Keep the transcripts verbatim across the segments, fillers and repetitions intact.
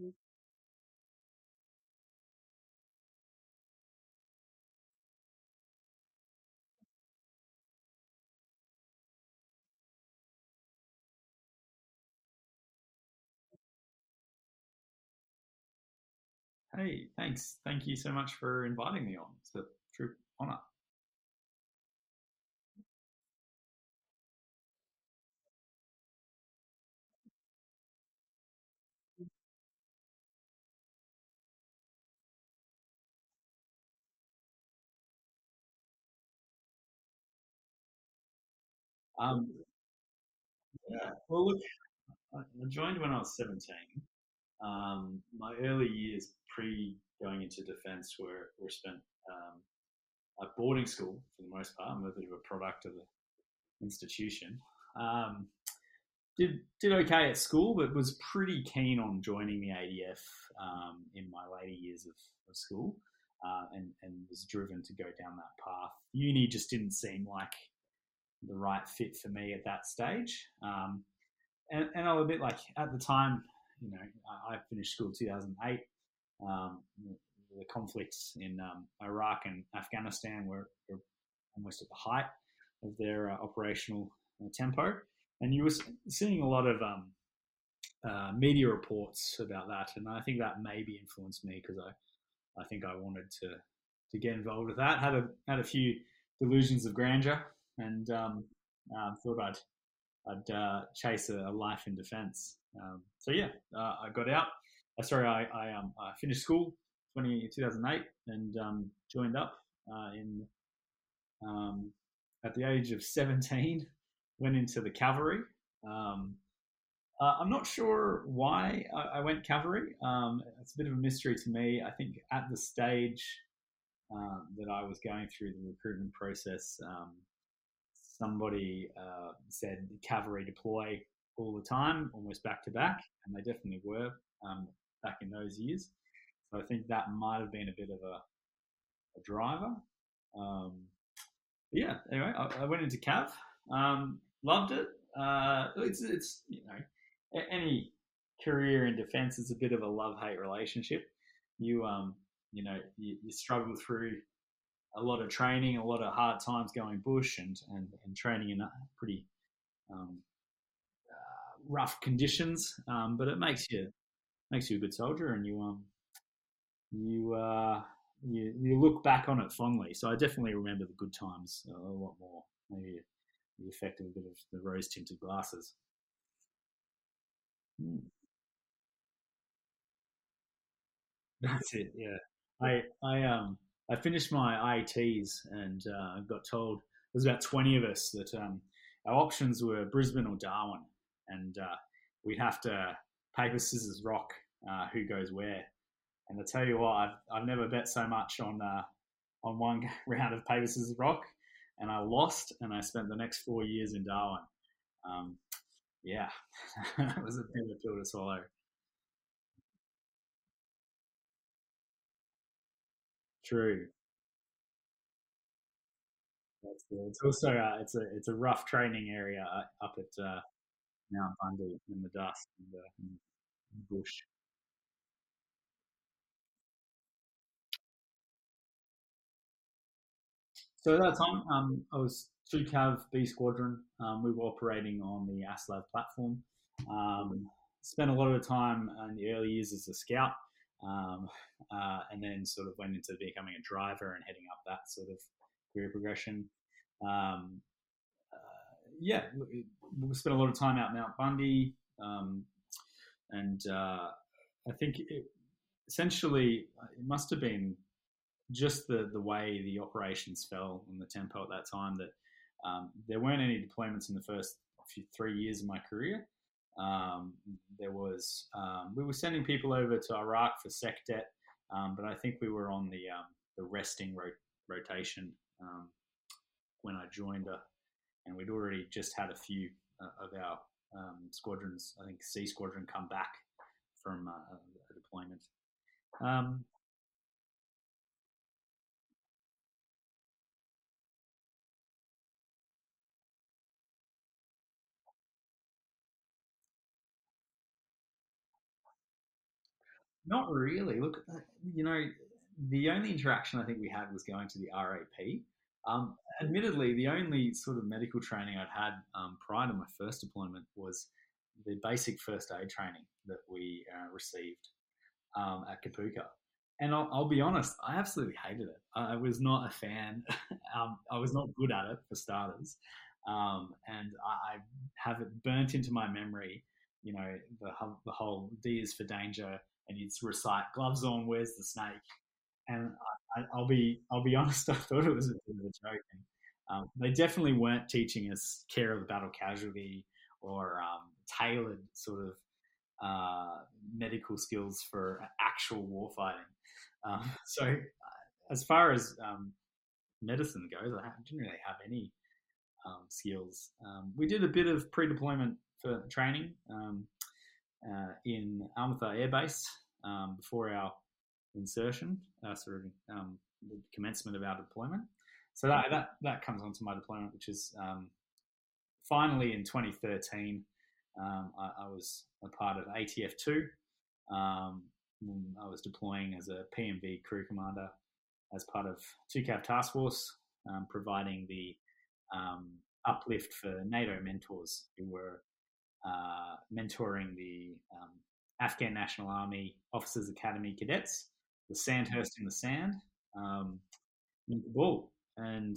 Mm. Hey, thanks. Thank you so much for inviting me on. It's a true honor. Um, yeah. Well, look, I I joined when I was seventeen. Um, my early years pre going into defence were, were spent um, at boarding school for the most part. I'm a bit of a product of the institution. Um, did did okay at school, but was pretty keen on joining the A D F um, in my later years of, of school, uh, and and was driven to go down that path. Uni just didn't seem like the right fit for me at that stage, um, and and I was a bit like at the time. You know, I I finished school in two thousand eight. Um, the the conflicts in um, Iraq and Afghanistan were, were almost at the height of their uh, operational uh, tempo, and you were s- seeing a lot of um, uh, media reports about that. And I think that maybe influenced me because I, I think I wanted to to get involved with that. Had a had a few delusions of grandeur, and um, uh, thought I'd I'd uh, chase a, a life in defence. Um, so yeah, uh, I got out. Uh, sorry, I I, um, I finished school twenty, two thousand eight and um, joined up uh, in um, at the age of seventeen. Went into the cavalry. Um, uh, I'm not sure why I, I went cavalry. Um, it's a bit of a mystery to me. I think at the stage uh, that I was going through the recruitment process, um, somebody uh, said cavalry deploy all the time, almost back to back, and they definitely were um, back in those years. So I think that might have been a bit of a, a driver. Um, but yeah, anyway, I, I went into Cav, um, loved it. Uh, it's, it's you know, a- any career in defence is a bit of a love-hate relationship. You um, you know, you, you struggle through a lot of training, a lot of hard times going bush, and and, and training in a pretty um, rough conditions, um, but it makes you makes you a good soldier, and you um you uh you, you look back on it fondly. So I definitely remember the good times a lot more. Maybe the effect of a bit of the rose tinted glasses. Mm. That's it. Yeah, I I um I finished my I A Ts and uh, got told there was about twenty of us that um our options were Brisbane or Darwin. And uh, we'd have to paper, scissors, rock, uh, who goes where. And I tell you what, I've, I've never bet so much on uh, on one round of paper, scissors, rock, and I lost. And I spent the next four years in Darwin. Um, yeah, it was a bit of a pill to swallow. True. That's good. It's also uh, it's a it's a rough training area uh, up at uh, Mount Bundy in the dust and the, and the bush. So at that time, um, I was two cav B Squadron. Um, we were operating on the ASLAV platform. Um, spent a lot of time in the early years as a scout, um, uh, and then sort of went into becoming a driver and heading up that sort of career progression. Um, yeah, we we spent a lot of time out Mount Bundy, um, and uh, I think it, essentially it must have been just the, the way the operations fell and the tempo at that time that um, there weren't any deployments in the first few, three years of my career. Um, there was um, we were sending people over to Iraq for SecDet, um, but I think we were on the um, the resting ro- rotation um, when I joined. Uh, and we'd already just had a few uh, of our um, squadrons, I think C Squadron, come back from uh, a deployment. Um, Not really. Look, you know, the only interaction I think we had was going to the R A P. Um, admittedly, the only sort of medical training I'd had um, prior to my first deployment was the basic first aid training that we uh, received um, at Kapooka. And I'll, I'll be honest, I absolutely hated it. I was not a fan. um, I was not good at it, for starters. Um, and I, I have it burnt into my memory, you know, the, the whole D is for danger, and you'd recite, gloves on, where's the snake? And I, I'll be I'll be honest, I thought it was a bit of a joke. Um, they definitely weren't teaching us care of the battle casualty or um, tailored sort of uh, medical skills for actual warfighting. Um, so as far as um, medicine goes, I didn't really have any um, skills. Um, we did a bit of pre-deployment for training um, uh, in Almatha Air Base um, before our insertion, uh, sort of um, the commencement of our deployment. So that, that that comes onto my deployment, which is um, finally in twenty thirteen. Um, I, I was a part of A T F two. Um, I was deploying as a P M V crew commander as part of two Cav task force, um, providing the um, uplift for NATO mentors who were uh, mentoring the um, Afghan National Army Officers Academy cadets, the Sandhurst in the Sand, um, in Kabul. And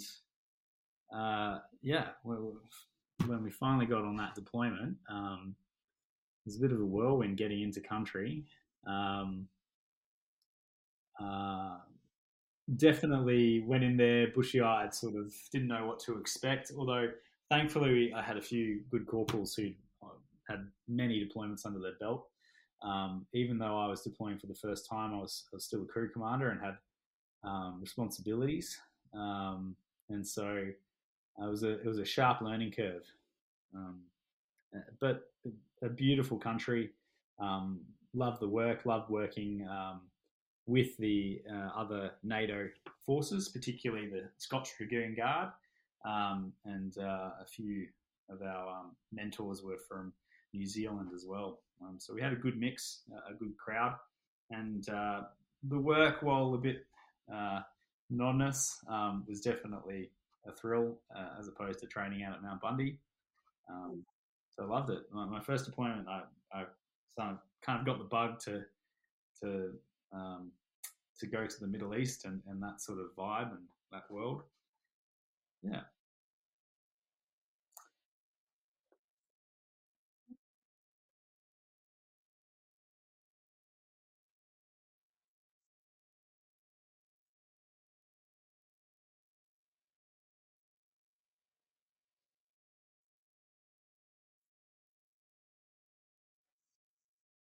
uh, yeah, when we finally got on that deployment, um, it was a bit of a whirlwind getting into country. Um, uh, definitely went in there bushy-eyed, sort of didn't know what to expect, although thankfully I had a few good corporals who had many deployments under their belt. Um, even though I was deploying for the first time, I was, I was still a crew commander and had um, responsibilities. Um, and so I was a, it was a sharp learning curve, um, but a beautiful country. Um, love the work, love working um, with the uh, other NATO forces, particularly the Scots Dragoon Guard. Um, and uh, a few of our um, mentors were from New Zealand as well. Um, so we had a good mix, uh, a good crowd, and uh, the work, while a bit uh, monotonous, um, was definitely a thrill uh, as opposed to training out at Mount Bundy. Um, so I loved it. My, my first deployment, I, I kind of, kind of got the bug to to um, to go to the Middle East and, and that sort of vibe and that world. Yeah.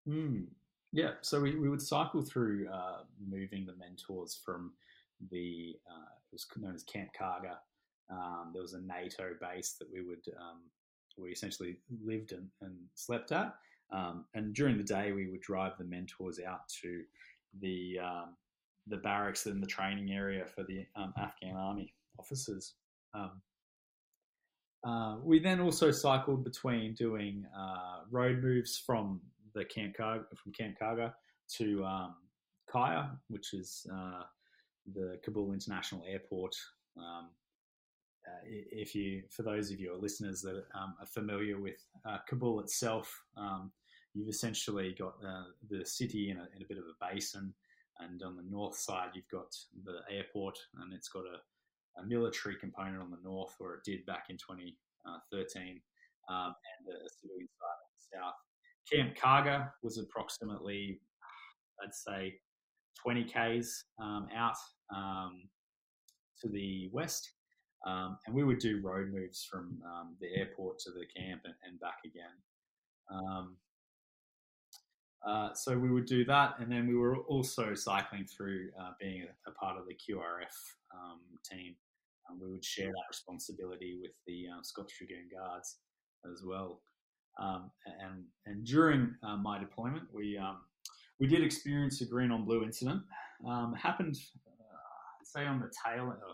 Mm. Yeah, so we, we would cycle through uh, moving the mentors from the, uh, it was known as Camp Qargha. Um, there was a NATO base that we would, um, we essentially lived and, and slept at. Um, and during the day, we would drive the mentors out to the um, the barracks and the training area for the um, Afghan Army officers. Um, uh, we then also cycled between doing uh, road moves from the Camp Qargha, from Camp Qargha to um, Kaya, which is uh, the Kabul International Airport. Um, uh, if you, for those of your listeners that um, are familiar with uh, Kabul itself, um, you've essentially got uh, the city in a, in a bit of a basin, and on the north side you've got the airport, and it's got a, a military component on the north, or it did back in twenty thirteen, um, and a civilian side on the south. Camp Qargha was approximately, I'd say, twenty kays um, out um, to the west. Um, and we would do road moves from um, the airport to the camp and, and back again. Um, uh, so we would do that. And then we were also cycling through uh, being a, a part of the Q R F um, team. Um, we would share that responsibility with the um, Scots Dragoon Guards as well. Um, and, and during uh, my deployment, we um, we did experience a green on blue incident. Um, it happened, uh, I'd say, on the tail uh,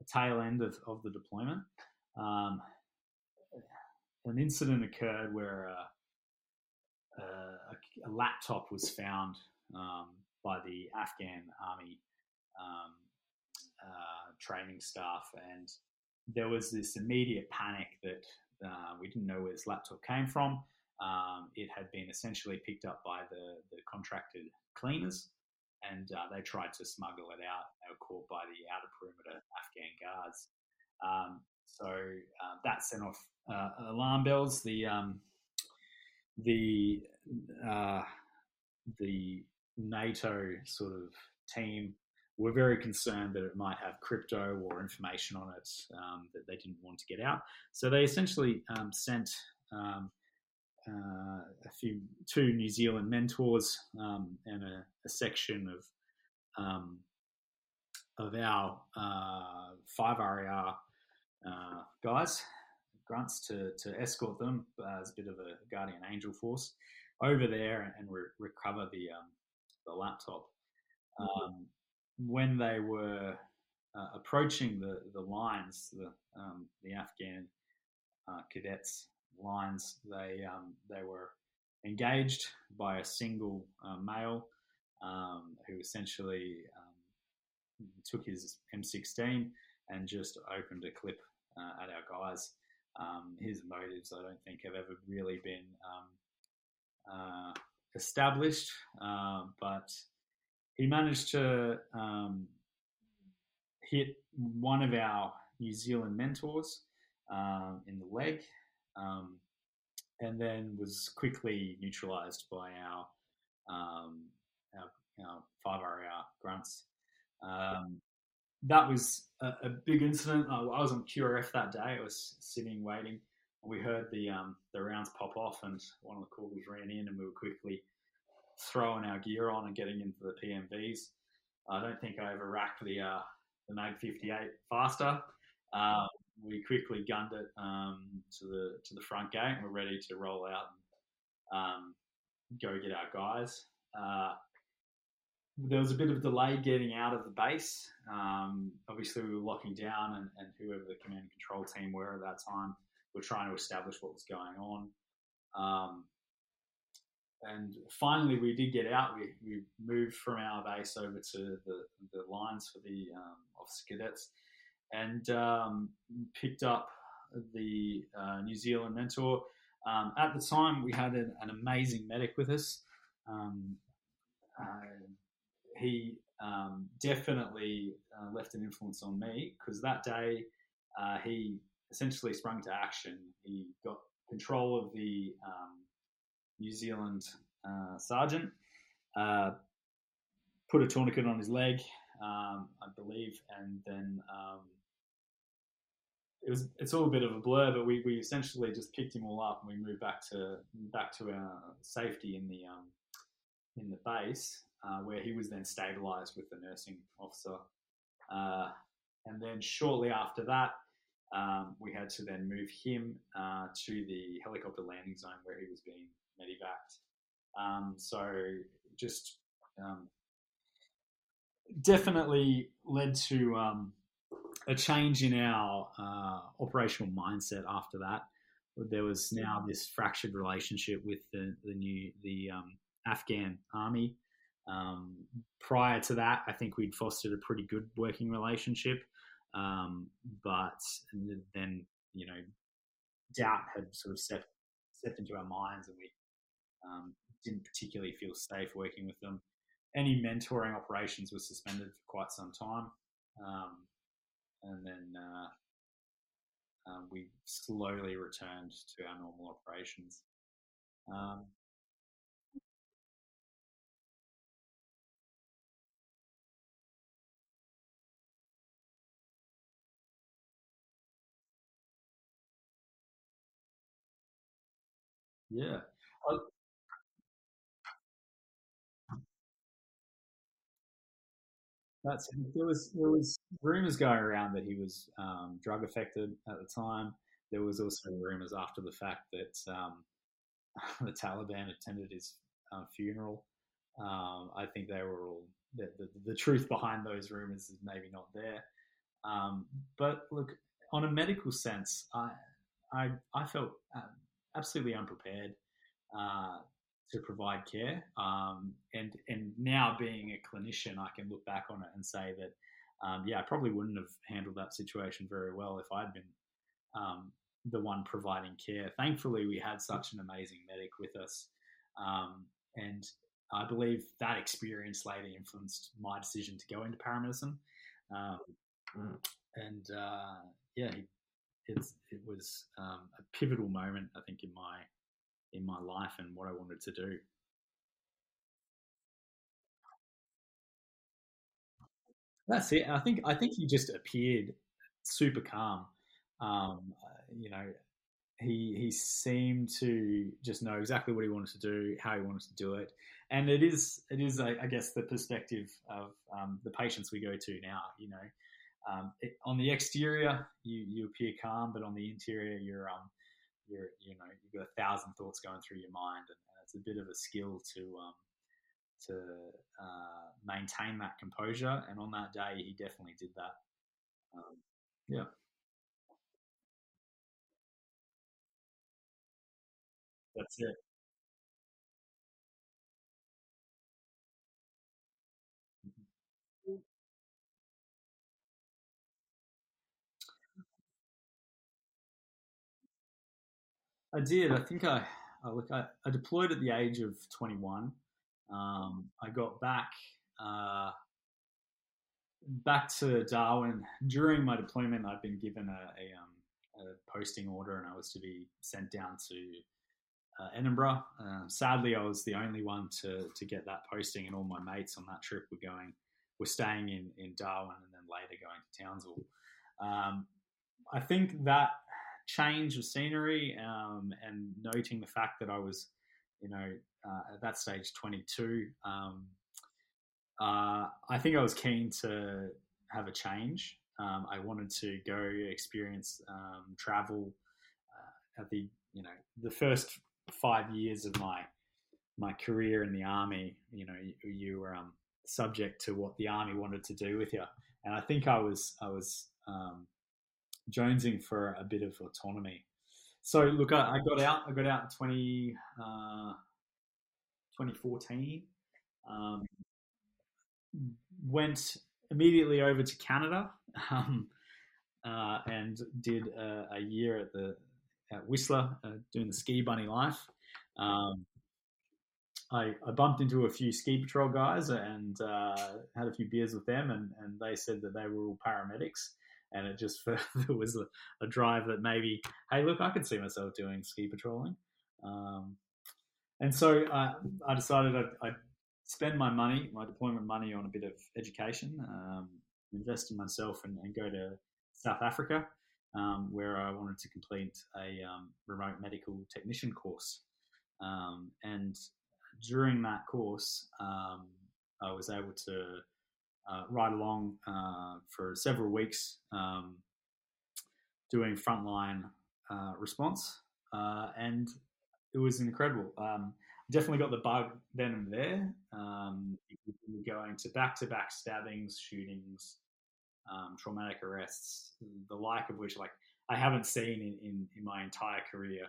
the tail end of, of the deployment. Um, an incident occurred where uh, uh, a, a laptop was found um, by the Afghan Army um, uh, training staff. And there was this immediate panic that uh, we didn't know where this laptop came from. Um, it had been essentially picked up by the, the contracted cleaners, and uh, they tried to smuggle it out. They were caught by the outer perimeter Afghan guards. Um, so uh, that sent off uh, alarm bells. The um, the uh, the NATO sort of team were very concerned that it might have crypto or information on it um, that they didn't want to get out. So they essentially um, sent um, uh, a few two New Zealand mentors um, and a, a section of um, of our uh, five R A R uh, guys, grunts, to to escort them uh, as a bit of a guardian angel force over there and re- recover the um, the laptop. Mm-hmm. Um, when they were uh, approaching the, the lines, the um, the Afghan uh, cadets' lines, they um, they were engaged by a single uh, male um, who essentially um, took his M sixteen and just opened a clip uh, at our guys. Um, his motives, I don't think, have ever really been um, uh, established, uh, but he managed to um, hit one of our New Zealand mentors um, in the leg, um, and then was quickly neutralised by our um, our, our five R A R grunts. Um, that was a, a big incident. I, I was on Q R F that day. I was sitting waiting. We heard the um, the rounds pop off, and one of the corporals ran in, and we were quickly throwing our gear on and getting into the P M Vs. I don't think I ever racked the uh, the Mag fifty-eight faster. Uh, we quickly gunned it um, to the to the front gate, and we're ready to roll out and um, go get our guys. Uh, there was a bit of delay getting out of the base. Um, obviously, we were locking down, and, and whoever the command and control team were at that time were trying to establish what was going on. Um, And finally, we did get out. We, we moved from our base over to the, the lines for the um, officer cadets, and um, picked up the uh, New Zealand mentor. Um, at the time, we had an, an amazing medic with us. Um, uh, he um, definitely uh, left an influence on me, because that day uh, he essentially sprung to action. He got control of the Um, New Zealand uh, sergeant, uh, put a tourniquet on his leg, um, I believe, and then um, it was. It's all a bit of a blur, but we, we essentially just picked him all up, and we moved back to back to our safety in the um, in the base, uh, where he was then stabilised with the nursing officer, uh, and then shortly after that, um, we had to then move him uh, to the helicopter landing zone where he was being medevaced. Um, so just um, definitely led to um, a change in our uh, operational mindset after that. There was now this fractured relationship with the, the new the um, Afghan army. Um, prior to that, I think we'd fostered a pretty good working relationship, um, but then, you know, doubt had sort of stepped, stepped into our minds, and we Um, didn't particularly feel safe working with them. Any mentoring operations were suspended for quite some time, um, and then uh, uh, we slowly returned to our normal operations. Um, yeah. I, That's there was there was rumours going around that he was um, drug affected at the time. There was also rumours after the fact that um, the Taliban attended his uh, funeral. Um, I think they were all the, the, the truth behind those rumours is maybe not there. Um, but look, on a medical sense, I I, I felt absolutely unprepared. Uh, to provide care. Um, and and now being a clinician, I can look back on it and say that, um, yeah, I probably wouldn't have handled that situation very well if I'd been um, the one providing care. Thankfully, we had such an amazing medic with us. Um, and I believe that experience later influenced my decision to go into paramedicine. Um, and uh, yeah, it's, it was um, a pivotal moment, I think, in my in my life and what I wanted to do. That's it. I think I think he just appeared super calm. Um, you know, he he seemed to just know exactly what he wanted to do, how he wanted to do it, and it is it is I guess the perspective of um, the patients we go to now. You know, um, it, on the exterior you you appear calm, but on the interior you're um you're you know you've got a thousand thoughts going through your mind, and, and it's a bit of a skill to um to uh, maintain that composure. And on that day, he definitely did that. Um, yeah. That's it. I did. I think I, I look. I, I deployed at the age of twenty-one. Um, I got back uh, back to Darwin during my deployment. I'd been given a, a, um, a posting order, and I was to be sent down to Uh, Edinburgh. Uh, sadly, I was the only one to to get that posting, and all my mates on that trip were going, were staying in, in Darwin, and then later going to Townsville. Um, I think that change of scenery um, and noting the fact that I was, you know, uh, at that stage twenty-two, um, uh, I think I was keen to have a change. Um, I wanted to go experience um, travel uh, at the, you know, the first five years of my my career in the army. You know, you, you were um, subject to what the army wanted to do with you, and I think I was I was um, jonesing for a bit of autonomy. So look, I, I got out. I got out in twenty fourteen. Um, went immediately over to Canada um, uh, and did a, a year at the. at Whistler, uh, doing the ski bunny life. Um, I, I bumped into a few ski patrol guys and uh, had a few beers with them, and, and they said that they were all paramedics, and it just there was a, a drive that maybe, hey, look, I could see myself doing ski patrolling. Um, and so I, I decided I'd, I'd spend my money, my deployment money, on a bit of education, um, invest in myself, and, and go to South Africa. Um, where I wanted to complete a um, remote medical technician course. Um, and during that course, um, I was able to uh, ride along uh, for several weeks um, doing frontline uh, response. Uh, and it was incredible. Um, definitely got the bug then and there. Um, going to back-to-back stabbings, shootings, Um, traumatic arrests, the like of which, like, I haven't seen in, in, in my entire career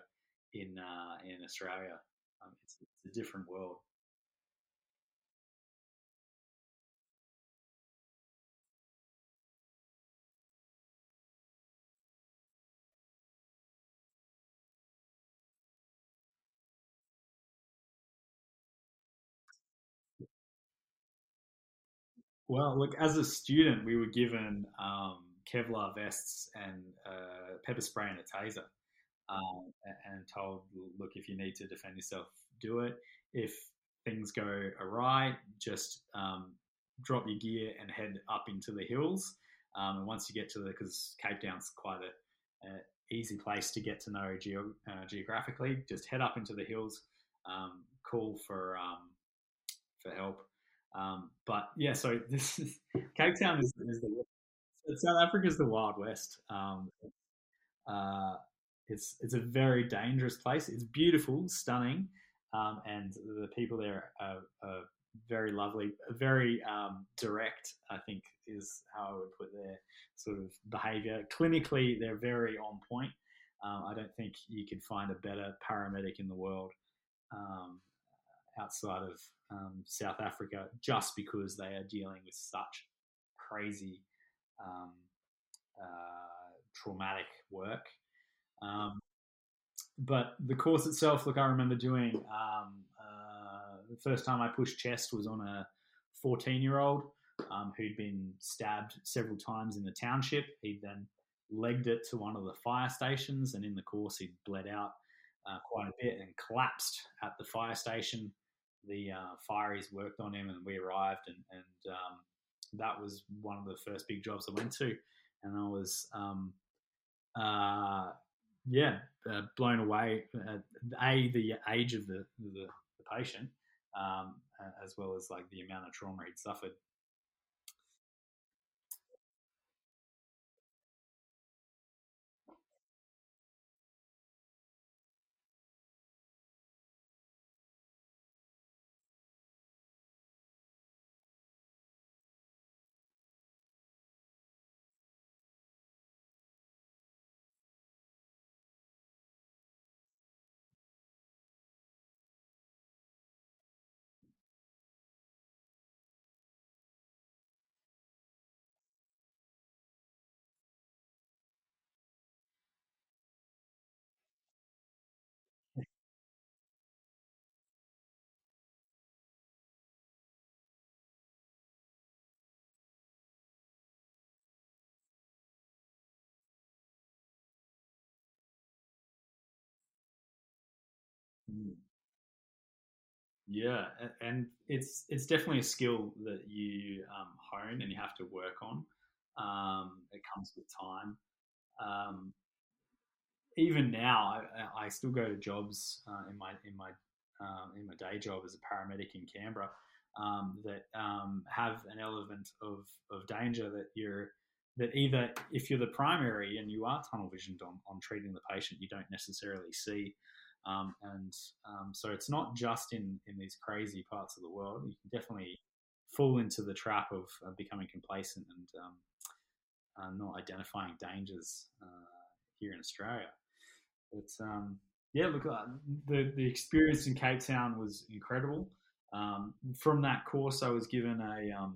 in uh, in Australia. Um, it's, it's a different world. Well, look, as a student, we were given um, Kevlar vests and uh, pepper spray and a taser, um, and told, look, if you need to defend yourself, do it. If things go awry, just um, drop your gear and head up into the hills. Um, and once you get to the, because Cape Town's quite a, a easy place to get to know ge- uh, geographically, just head up into the hills, um, call for um, for help. Um, but yeah, so this is, Cape Town is, is the South Africa's the Wild West. Um, uh, it's it's a very dangerous place. It's beautiful, stunning, um, and the people there are, are very lovely, very um, direct. I think is how I would put their sort of behaviour. Clinically, they're very on point. Um, I don't think you could find a better paramedic in the world. Um, outside of um, South Africa, just because they are dealing with such crazy, um, uh, traumatic work. Um, but the course itself, look, I remember doing, um, uh, the first time I pushed chest was on a fourteen-year-old um, who'd been stabbed several times in the township. He'd then legged it to one of the fire stations, and in the course he'd bled out uh, quite a bit and collapsed at the fire station. The uh, fireys worked on him, and we arrived, and, and um, that was one of the first big jobs I went to, and I was... Um, uh, Yeah, uh, blown away. Uh, a the age of the the, the patient, um, as well as like the amount of trauma he'd suffered. Mm. Yeah, a- and it's it's definitely a skill that you um, hone and you have to work on. Um, it comes with time. Um, even now, I, I still go to jobs uh, in my in my um, in my day job as a paramedic in Canberra um, that um, have an element of, of danger that you're that either if you're the primary and you are tunnel visioned on, on treating the patient, you don't necessarily see. Um, and um, so it's not just in, in these crazy parts of the world. You can definitely fall into the trap of, of becoming complacent and um, uh, not identifying dangers uh, here in Australia. But um, yeah, look, uh, the, the experience in Cape Town was incredible. Um, from that course, I was given a, um,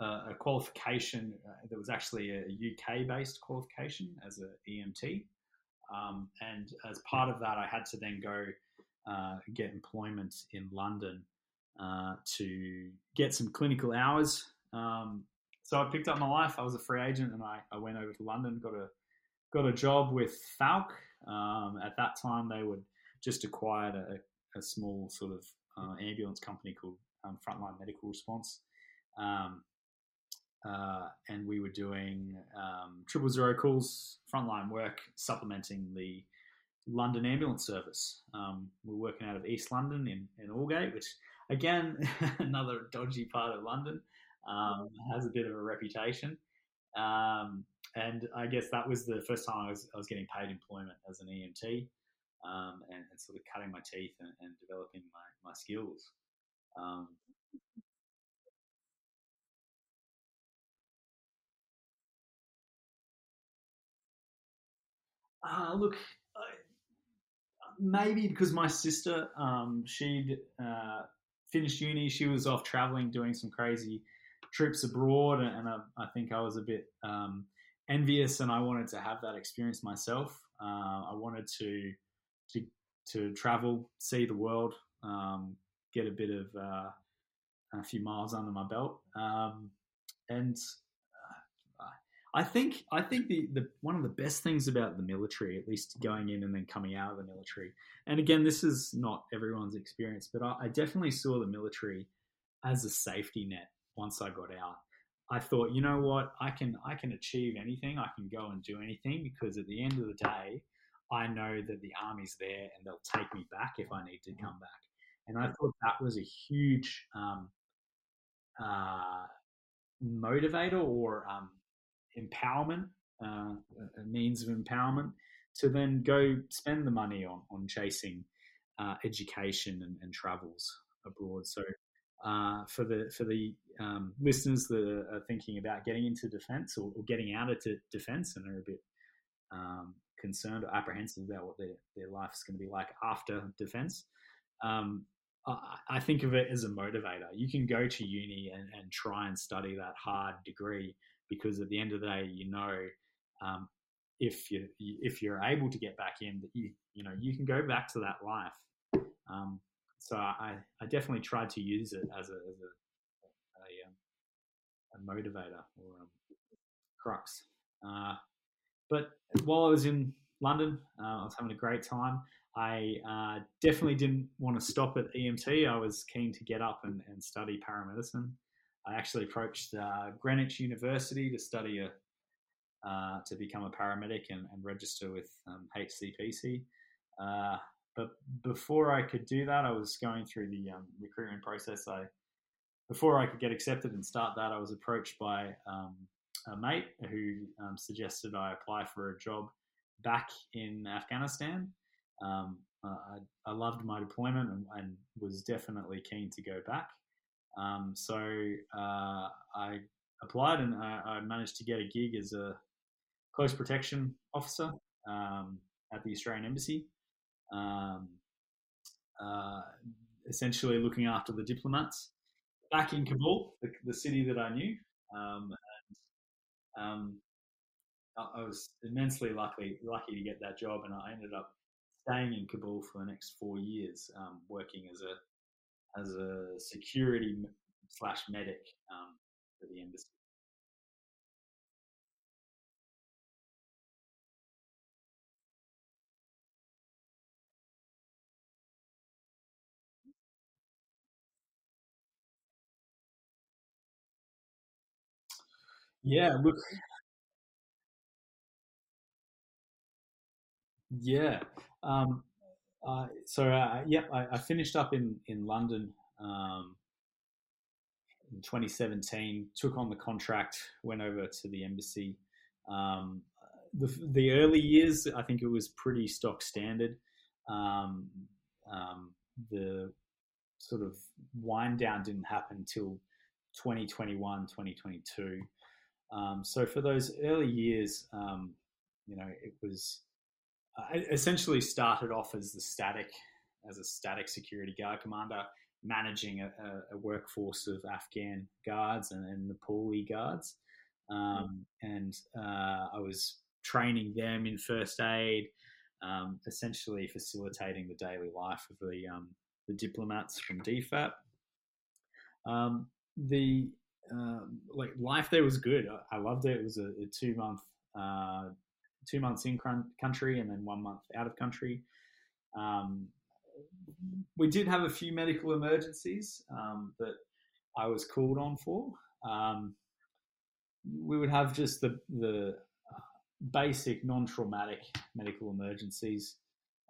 a, a qualification that was actually a U K-based qualification as an E M T. Um, and as part of that, I had to then go uh, get employment in London uh, to get some clinical hours. Um, so I picked up my life. I was a free agent, and I, I went over to London, got a got a job with Falk. Um, at that time, they would just acquired a, a small sort of uh, ambulance company called um, Frontline Medical Response, um, Uh, and we were doing um, triple zero calls, frontline work, supplementing the London ambulance service. Um, we were working out of East London in, in Aldgate, which, again, another dodgy part of London, um, has a bit of a reputation. Um, and I guess that was the first time I was, I was getting paid employment as an E M T um, and, and sort of cutting my teeth and, and developing my, my skills. Um, Uh, look, maybe because my sister, um, she'd uh, finished uni. She was off traveling, doing some crazy trips abroad, and I, I think I was a bit um, envious, and I wanted to have that experience myself. Uh, I wanted to to to travel, see the world, um, get a bit of uh, a few miles under my belt, um, and. I think I think the, the one of the best things about the military, at least going in and then coming out of the military, and again, this is not everyone's experience, but I, I definitely saw the military as a safety net once I got out. I thought, you know what, I can I can achieve anything, I can go and do anything, because at the end of the day, I know that the army's there and they'll take me back if I need to come back. And I thought that was a huge um, uh, motivator or um, empowerment, uh, a means of empowerment to then go spend the money on, on chasing uh, education and, and travels abroad. So uh, for the for the um, listeners that are thinking about getting into defence or, or getting out of defence and are a bit um, concerned or apprehensive about what their, their life is going to be like after defence, um, uh, I think of it as a motivator. You can go to uni and, and try and study that hard degree, because at the end of the day, you know, um, if you if you're able to get back in, that you you know you can go back to that life. Um, so I, I definitely tried to use it as a as a, a, a motivator or a crux. Uh, but while I was in London, uh, I was having a great time. I uh, definitely didn't want to stop at E M T. I was keen to get up and, and study paramedicine. I actually approached uh, Greenwich University to study a uh, to become a paramedic and, and register with um, H C P C. Uh, but before I could do that, I was going through the um, recruitment process. I before I could get accepted and start that, I was approached by um, a mate who um, suggested I apply for a job back in Afghanistan. Um, I, I loved my deployment and, and was definitely keen to go back. Um, so uh, I applied and I, I managed to get a gig as a close protection officer um, at the Australian Embassy, um, uh, essentially looking after the diplomats back in Kabul, the, the city that I knew. Um, and, um, I, I was immensely lucky, lucky to get that job, and I ended up staying in Kabul for the next four years, um, working as a as a security slash medic um, for the embassy. Yeah, look, yeah. Um, uh, so, uh, yeah, I, I finished up in, in London um, in twenty seventeen, took on the contract, went over to the embassy. Um, the, the early years, I think it was pretty stock standard. Um, um, the sort of wind down didn't happen till twenty twenty-one, twenty twenty-two. Um, so for those early years, um, you know, it was... I essentially started off as the static, as a static security guard commander, managing a, a workforce of Afghan guards and, and Nepali guards, um, and uh, I was training them in first aid, um, essentially facilitating the daily life of the um, the diplomats from D FAT. Um, the um, like life there was good. I, I loved it. It was a, a two month. Uh, two months in country and then one month out of country. Um, we did have a few medical emergencies um, that I was called on for. Um, we would have just the, the basic non-traumatic medical emergencies.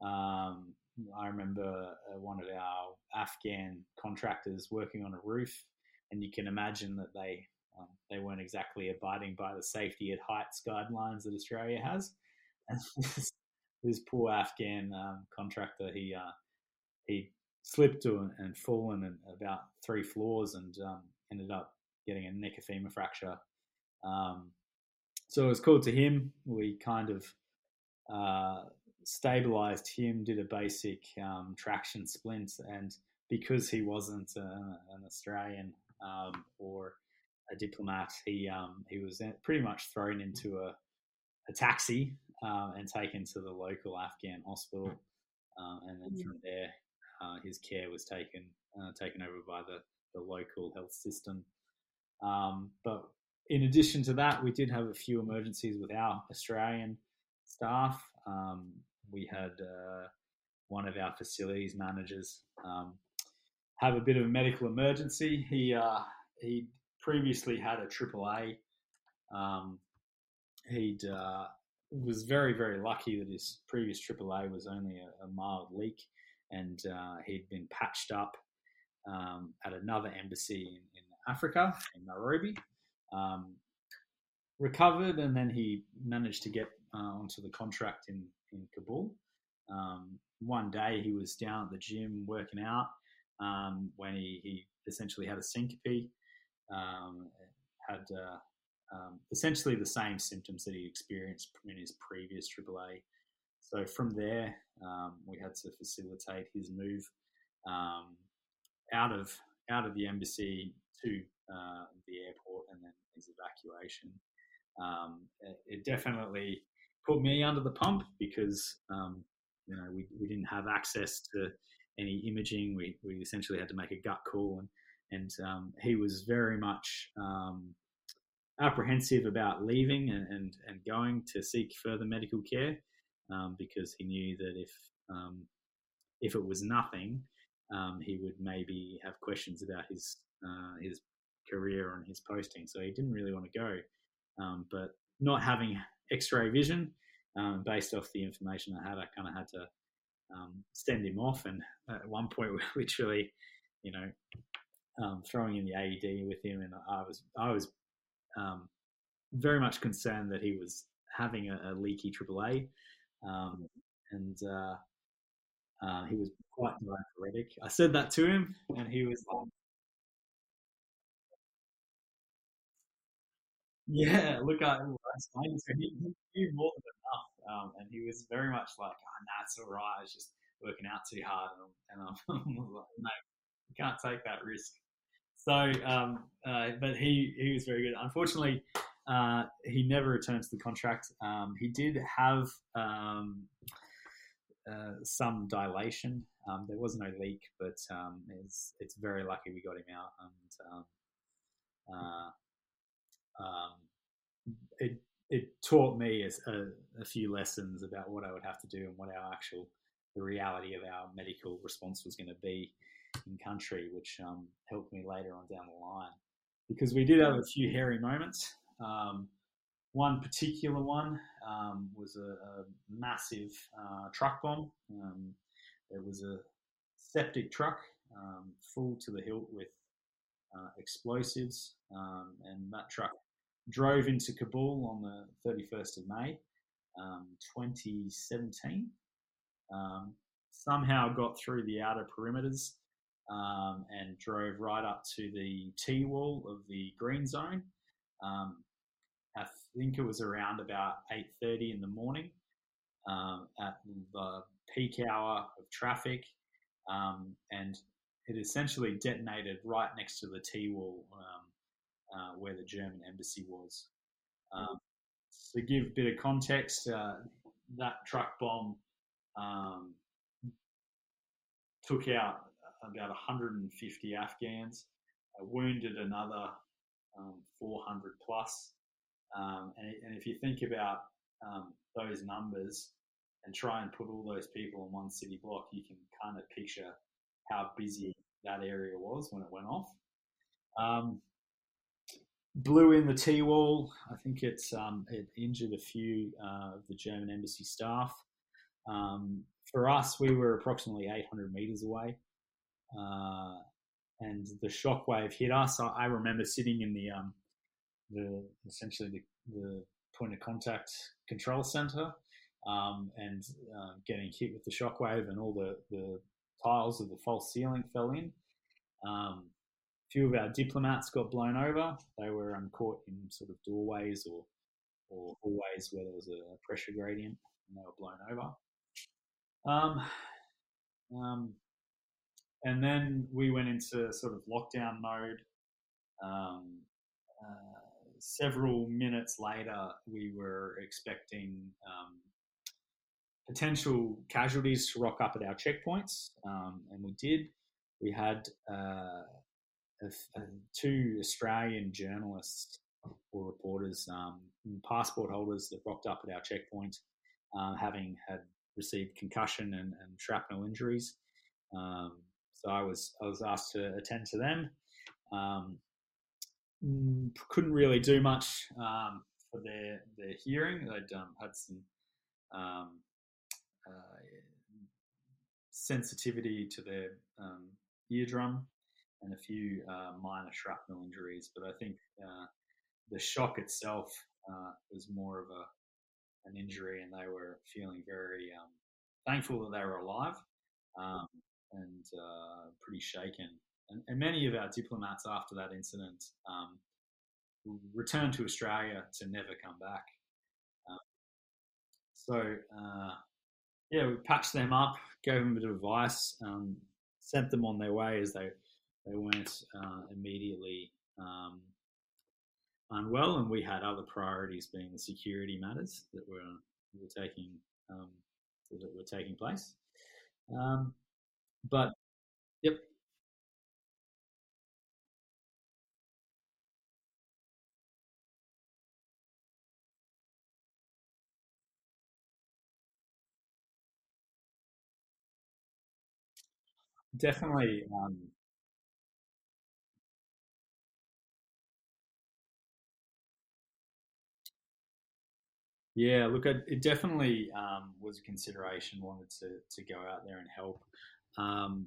Um, I remember one of our Afghan contractors working on a roof, and you can imagine that they Um, they weren't exactly abiding by the safety at heights guidelines that Australia has. And this, this poor Afghan um, contractor, he uh, he slipped to and, and fallen and about three floors and um, ended up getting a neck of femur fracture. Um, so it was called to him. We kind of uh, stabilised him, did a basic um, traction splint, and because he wasn't uh, an Australian um, or a diplomat, he um, he was pretty much thrown into a, a taxi uh, and taken to the local Afghan hospital, uh, and then from there, uh, his care was taken uh, taken over by the, the local health system. Um, but in addition to that, we did have a few emergencies with our Australian staff. Um, we had uh, one of our facilities managers um, have a bit of a medical emergency. He uh, he. previously had a triple A. Um, he'd uh, was very, very lucky that his previous triple A was only a, a mild leak, and uh, he'd been patched up um, at another embassy in, in Africa, in Nairobi. Um, recovered, and then he managed to get uh, onto the contract in, in Kabul. Um, one day he was down at the gym working out um, when he, he essentially had a syncope. Um, had uh, um, essentially the same symptoms that he experienced in his previous triple A. So from there, um, we had to facilitate his move. Um, out of out of the embassy to uh, the airport, and then his evacuation. Um, it definitely put me under the pump because um, you know we, we didn't have access to any imaging. We we essentially had to make a gut call, and and um, he was very much um, apprehensive about leaving and, and, and going to seek further medical care um, because he knew that if um, if it was nothing, um, he would maybe have questions about his uh, his career and his posting. So he didn't really want to go. Um, but not having X-ray vision, um, based off the information I had, I kind of had to um, send him off. And at one point, we were literally, you know, um, throwing in the A E D with him, and I was I was um, very much concerned that he was having a, a leaky triple A, um, and uh, uh, he was quite diaphoretic. I said that to him, and he was like, yeah, look, I, I explained to him, he knew more than enough, um, and he was very much like, oh, nah, it's all right, I was just working out too hard, and I'm, and I'm like, no, you can't take that risk. So, um, uh, but he, he was very good. Unfortunately, uh, he never returned to the contract. Um, he did have um, uh, some dilation. Um, there was no leak, but um, it's, it's very lucky we got him out, and um, uh, Um, it it taught me a, a, a few lessons about what I would have to do and what our actual the reality of our medical response was going to be in country, which um, helped me later on down the line, because we did have a few hairy moments. Um, one particular one um, was a, a massive uh, truck bomb. Um, it was a septic truck um, full to the hilt with uh, explosives, um, and that truck drove into Kabul on the thirty-first of May, um, twenty seventeen. Um, somehow got through the outer perimeters um, and drove right up to the T-wall of the green zone. Um, I think it was around about eight thirty in the morning, um, at the peak hour of traffic, um, and it essentially detonated right next to the T-wall, um, Uh, where the German embassy was. Um, to give a bit of context, uh, that truck bomb um, took out about one hundred fifty Afghans, uh, wounded another um, four hundred plus. Um, and, and if you think about um, those numbers and try and put all those people in one city block, you can kind of picture how busy that area was when it went off. Um, Blew in the T-wall. I think it's um, it injured a few uh, of the German embassy staff. Um, for us, we were approximately eight hundred metres away, uh, and the shockwave hit us. I, I remember sitting in the um, the essentially the, the point of contact control centre, um, and uh, getting hit with the shockwave, and all the, the tiles of the false ceiling fell in. Um, Few of our diplomats got blown over. They were um, caught in sort of doorways or or hallways where there was a pressure gradient, and they were blown over. Um, um, and then we went into sort of lockdown mode. Um, uh, several minutes later, we were expecting um, potential casualties to rock up at our checkpoints, um, and we did. We had. Uh, two Australian journalists or reporters, um, passport holders that rocked up at our checkpoint, um, having had received concussion and, and shrapnel injuries. Um, so I was I was asked to attend to them. Um, couldn't really do much um, for their their hearing. They'd um, had some um, uh, sensitivity to their um, eardrum, and a few uh, minor shrapnel injuries, but I think uh, the shock itself uh, was more of a an injury, and they were feeling very um, thankful that they were alive, um, and uh, pretty shaken. And, and many of our diplomats after that incident um, returned to Australia to never come back. Um, so, uh, yeah, we patched them up, gave them a bit of advice, um, sent them on their way as they They weren't uh, immediately um, unwell, and we had other priorities, being the security matters that were were taking um, that were taking place. Um, but yep. Definitely. Um, yeah, look, it, it definitely um, was a consideration. Wanted to, to go out there and help. Um,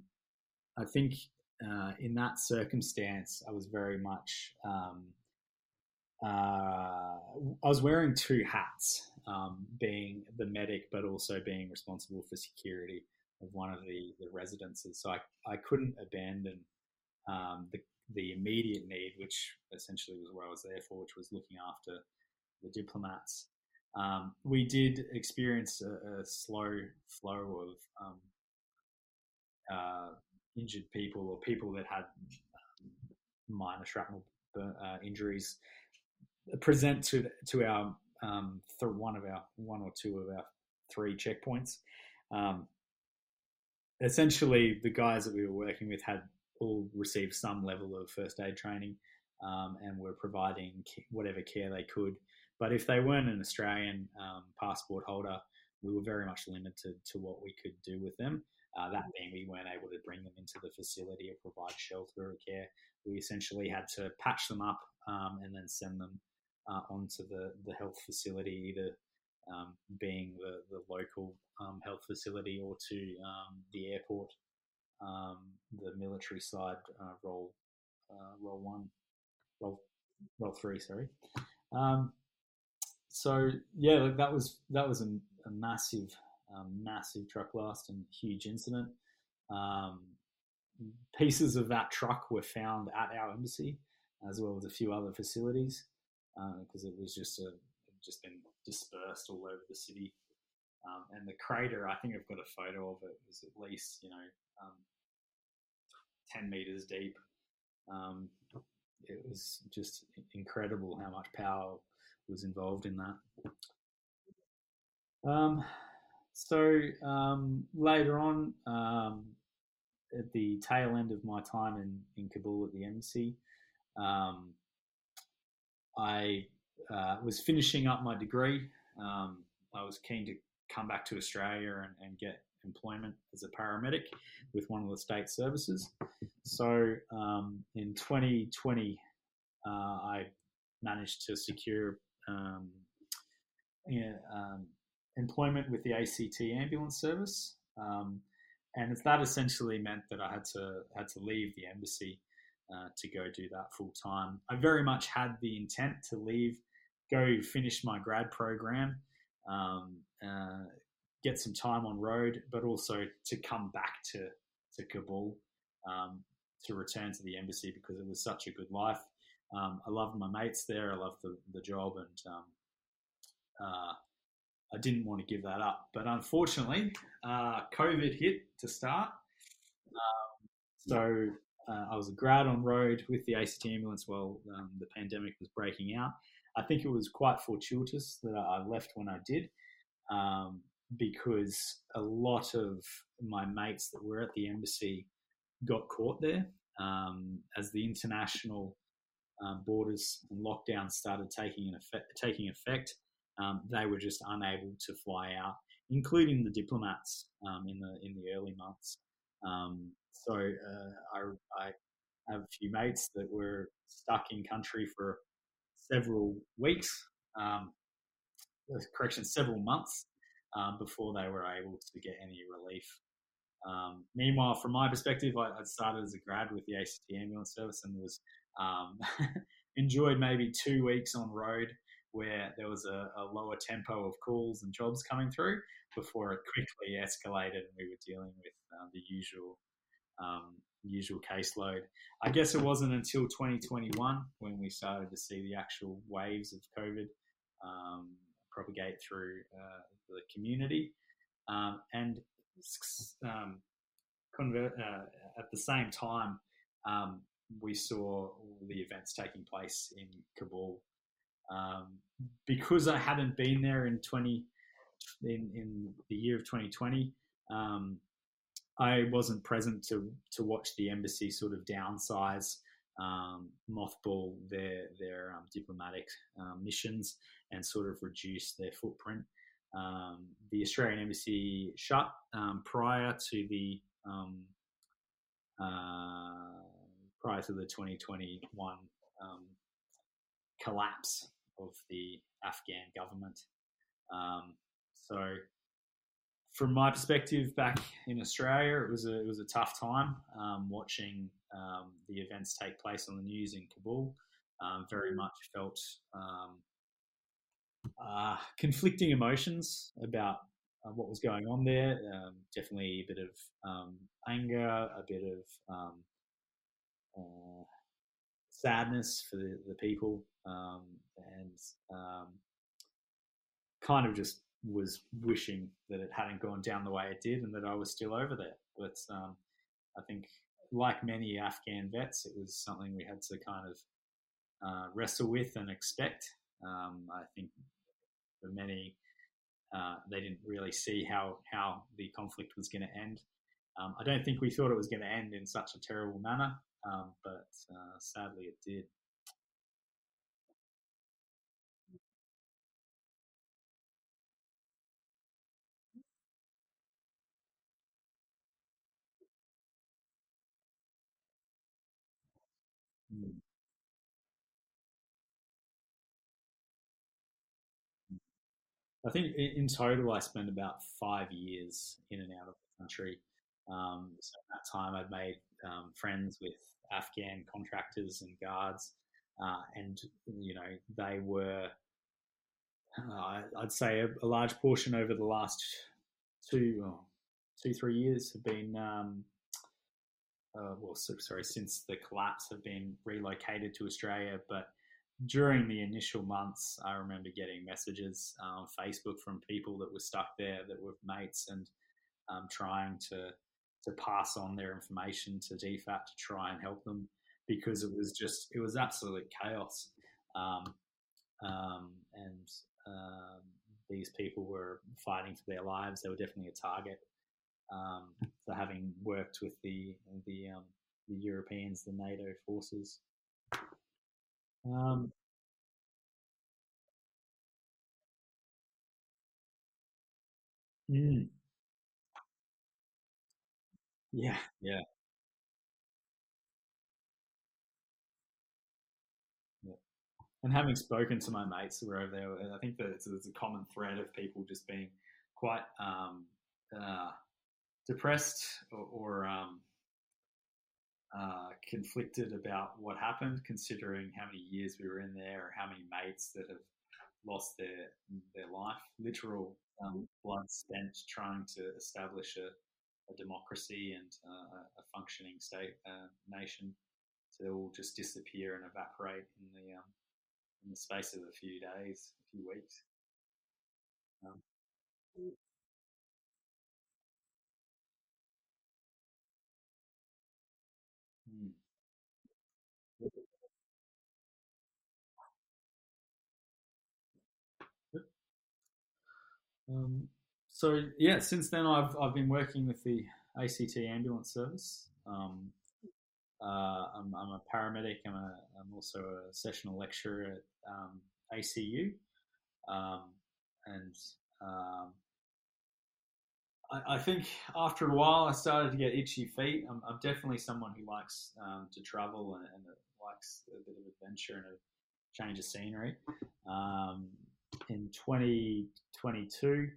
I think uh, in that circumstance, I was very much, um, uh, I was wearing two hats, um, being the medic, but also being responsible for security of one of the, the residences. So I, I couldn't abandon um, the, the immediate need, which essentially was what I was there for, which was looking after the diplomats. Um, we did experience a, a slow flow of um, uh, injured people, or people that had um, minor shrapnel uh, injuries present to to our um, through one of our one or two of our three checkpoints. Um, Essentially, the guys that we were working with had all received some level of first aid training um, and were providing whatever care they could. But if they weren't an Australian um, passport holder, we were very much limited to what we could do with them. Uh, that being, we weren't able to bring them into the facility or provide shelter or care. We essentially had to patch them up um, and then send them uh, onto the, the health facility, either Um, being the, the local um, health facility, or to um, the airport, um, the military side, uh, roll, uh, roll one, roll, roll three, sorry. Um, so yeah, look, that was that was a, a massive, um, massive truck blast and huge incident. Um, pieces of that truck were found at our embassy, as well as a few other facilities, because uh, it was just a just been dispersed all over the city, um, and the crater, I think I've got a photo of it, was at least, you know, um, ten meters deep. Um, it was just incredible how much power was involved in that. Um, so um, later on, um, at the tail end of my time in, in Kabul at the embassy, um, I Uh, was finishing up my degree. Um, I was keen to come back to Australia and, and get employment as a paramedic with one of the state services. So um, in twenty twenty, uh, I managed to secure um, yeah, um, employment with the A C T Ambulance Service, um, and that essentially meant that I had to had to leave the embassy uh, to go do that full time. I very much had the intent to leave, go finish my grad program, um, uh, get some time on road, but also to come back to, to Kabul, um, to return to the embassy, because it was such a good life. Um, I loved my mates there. I loved the, the job, and um, uh, I didn't want to give that up. But unfortunately, uh, COVID hit to start. Um, so uh, I was a grad on road with the A C T Ambulance while um, the pandemic was breaking out. I think it was quite fortuitous that I left when I did, um, because a lot of my mates that were at the embassy got caught there um, as the international uh, borders and lockdown started taking an effect. Taking effect, um, they were just unable to fly out, including the diplomats um, in the in the early months. Um, so uh, I, I have a few mates that were stuck in country for several weeks, um, correction, several months um, before they were able to get any relief. Um, meanwhile, from my perspective, I, I started as a grad with the A C T Ambulance Service and was um, enjoyed maybe two weeks on road where there was a, a lower tempo of calls and jobs coming through before it quickly escalated and we were dealing with uh, the usual um usual caseload. I guess it wasn't until twenty twenty-one when we started to see the actual waves of COVID um, propagate through uh, the community. Um, and um, convert, uh, at the same time, um, we saw all the events taking place in Kabul. Um, because I hadn't been there in twenty in, in the year of twenty twenty, um, I wasn't present to to watch the embassy sort of downsize, um, mothball their their um, diplomatic uh, missions and sort of reduce their footprint. Um, the Australian Embassy shut um, prior to the um, uh, prior to the twenty twenty-one um, collapse of the Afghan government. Um, so, from my perspective, back in Australia, it was a it was a tough time um, watching um, the events take place on the news in Kabul. Um, very much felt. Um, Uh, conflicting emotions about uh, what was going on there. Um, definitely a bit of um, anger, a bit of um, uh, sadness for the, the people, um, and um, kind of just was wishing that it hadn't gone down the way it did and that I was still over there. But um, I think, like many Afghan vets, it was something we had to kind of uh, wrestle with and expect. Um, I think for many, uh, they didn't really see how, how the conflict was going to end. Um, I don't think we thought it was going to end in such a terrible manner, um, but uh, sadly it did. Mm. I think in total, I spent about five years in and out of the country. Um, so in that time, I've made um, friends with Afghan contractors and guards, uh, and you know they were, uh, I'd say, a, a large portion over the last two, oh, two three years have been, um, uh, well, sorry, since the collapse, have been relocated to Australia, but. During the initial months, I remember getting messages on Facebook from people that were stuck there, that were mates, and um, trying to to pass on their information to D FAT to try and help them, because it was just it was absolute chaos, um, um, and uh, these people were fighting for their lives. They were definitely a target. Um, so having worked with the the, um, the Europeans, the NATO forces. Um, mm, yeah, yeah, yeah. And having spoken to my mates who were over there, I think that it's, it's a common thread of people just being quite um, uh, depressed or, or um, Uh, conflicted about what happened, considering how many years we were in there, or how many mates that have lost their their life, literal um, blood spent trying to establish a, a democracy and uh, a functioning state uh, nation, so they all just disappear and evaporate in the um, in the space of a few days, a few weeks. Um, mm. Um, so yeah, since then I've I've been working with the A C T Ambulance Service. Um, uh, I'm, I'm a paramedic. I'm a I'm also a sessional lecturer at um, A C U, um, and um, I, I think after a while I started to get itchy feet. I'm, I'm definitely someone who likes um, to travel and, and likes a bit of adventure and a change of scenery. Um, In twenty twenty-two,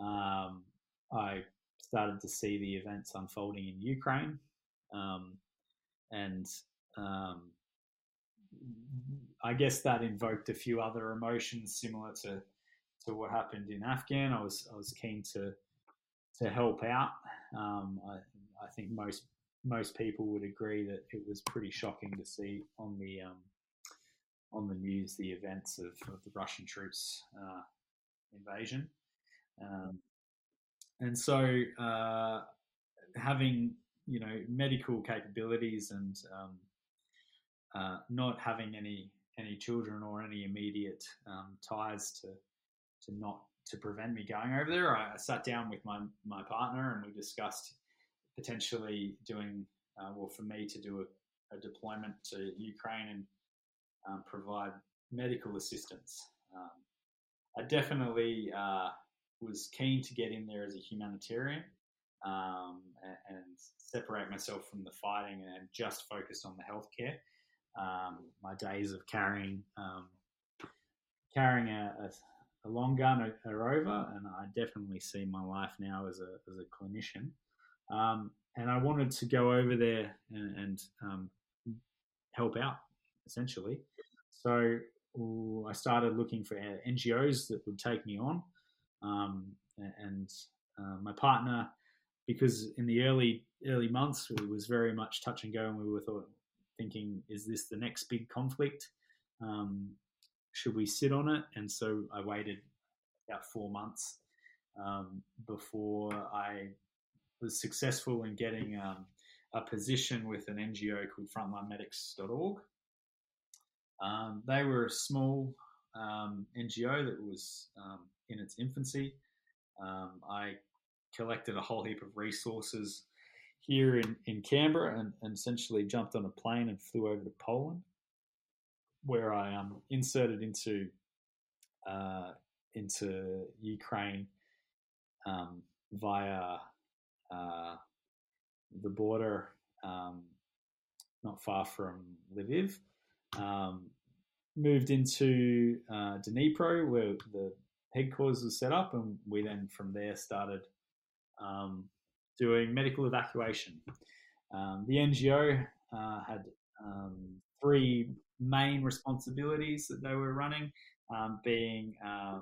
um, I started to see the events unfolding in Ukraine, um, and um, I guess that invoked a few other emotions similar to, to what happened in Afghan. I was I was keen to to help out. Um, I, I think most most people would agree that it was pretty shocking to see on the um, on the news, the events of, of the Russian troops uh, invasion. Um, and so uh, having you know, medical capabilities and um, uh, not having any any children or any immediate um, ties to to not to prevent me going over there. I sat down with my my partner and we discussed potentially doing uh, well for me to do a, a deployment to Ukraine and um, provide medical assistance. Um, I definitely uh, was keen to get in there as a humanitarian um, and, and separate myself from the fighting and just focus on the healthcare. Um, my days of carrying um, carrying a, a, a long gun are over, and I definitely see my life now as a as a clinician. Um, and I wanted to go over there and, and um, help out, essentially. So I started looking for N G Os that would take me on. Um, and uh, my partner, because in the early early months, it was very much touch and go, and we were thought, thinking, is this the next big conflict? Um, should we sit on it? And so I waited about four months um, before I was successful in getting um, a position with an N G O called Frontline Medics dot org. Um, they were a small um, N G O that was um, in its infancy. Um, I collected a whole heap of resources here in, in Canberra and, and essentially jumped on a plane and flew over to Poland, where I um, inserted into uh, into Ukraine um, via uh, the border um, not far from Lviv. Um, moved into uh, Dnipro, where the headquarters was set up, and we then from there started um, doing medical evacuation. Um, the N G O uh, had um, three main responsibilities that they were running, um, being uh,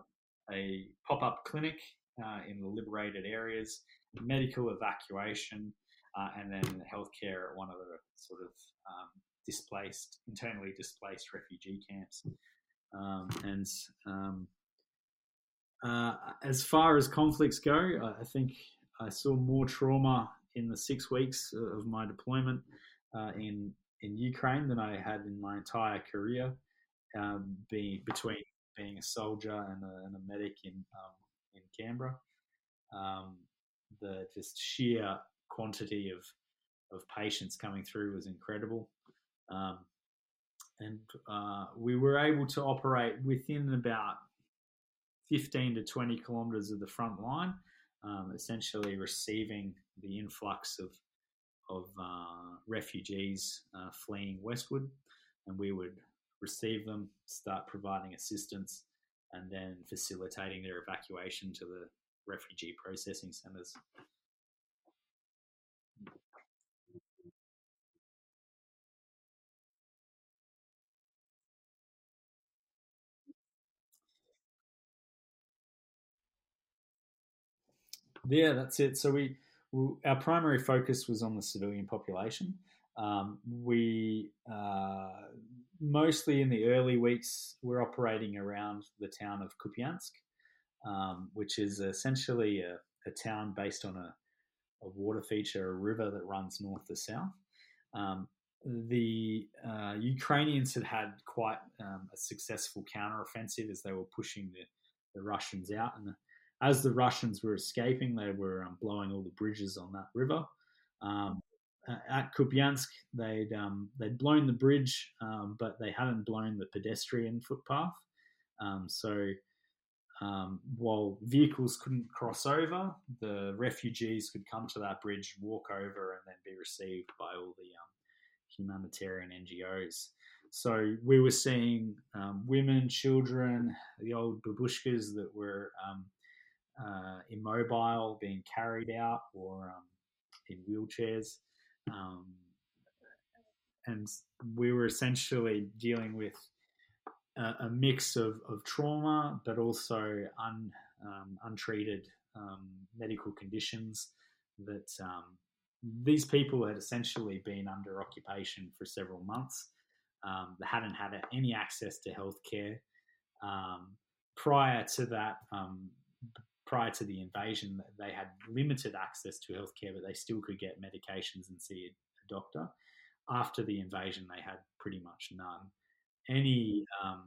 a pop-up clinic uh, in the liberated areas, medical evacuation, uh, and then healthcare at one of the sort of um, displaced, internally displaced refugee camps. Um, and um, uh, as far as conflicts go, I think I saw more trauma in the six weeks of my deployment uh, in in Ukraine than I had in my entire career, um, being between being a soldier and a, and a medic in um, in Canberra. Um, the just sheer quantity of of patients coming through was incredible. Um, and uh, we were able to operate within about fifteen to twenty kilometres of the front line, um, essentially receiving the influx of of uh, refugees uh, fleeing westward, and we would receive them, start providing assistance, and then facilitating their evacuation to the refugee processing centres. Yeah, that's it. So we, we, our primary focus was on the civilian population. Um, we uh, mostly in the early weeks were operating around the town of Kupyansk, um, which is essentially a, a town based on a, a water feature, a river that runs north to south. Um, the uh, Ukrainians had had quite um, a successful counteroffensive as they were pushing the, the Russians out, and the, as the Russians were escaping, they were um, blowing all the bridges on that river. Um, at Kupyansk, they'd um, they'd blown the bridge, um, but they hadn't blown the pedestrian footpath. Um, so um, while vehicles couldn't cross over, the refugees could come to that bridge, walk over, and then be received by all the um, humanitarian N G Os. So we were seeing um, women, children, the old babushkas that were Um, Uh, immobile, being carried out or um, in wheelchairs, um, and we were essentially dealing with a, a mix of, of trauma, but also un, um, untreated um, medical conditions that um, these people had essentially been under occupation for several months. Um, they hadn't had any access to healthcare um, prior to that. Um, prior to the invasion, they had limited access to healthcare, but they still could get medications and see a doctor. After the invasion, they had pretty much none. Any um,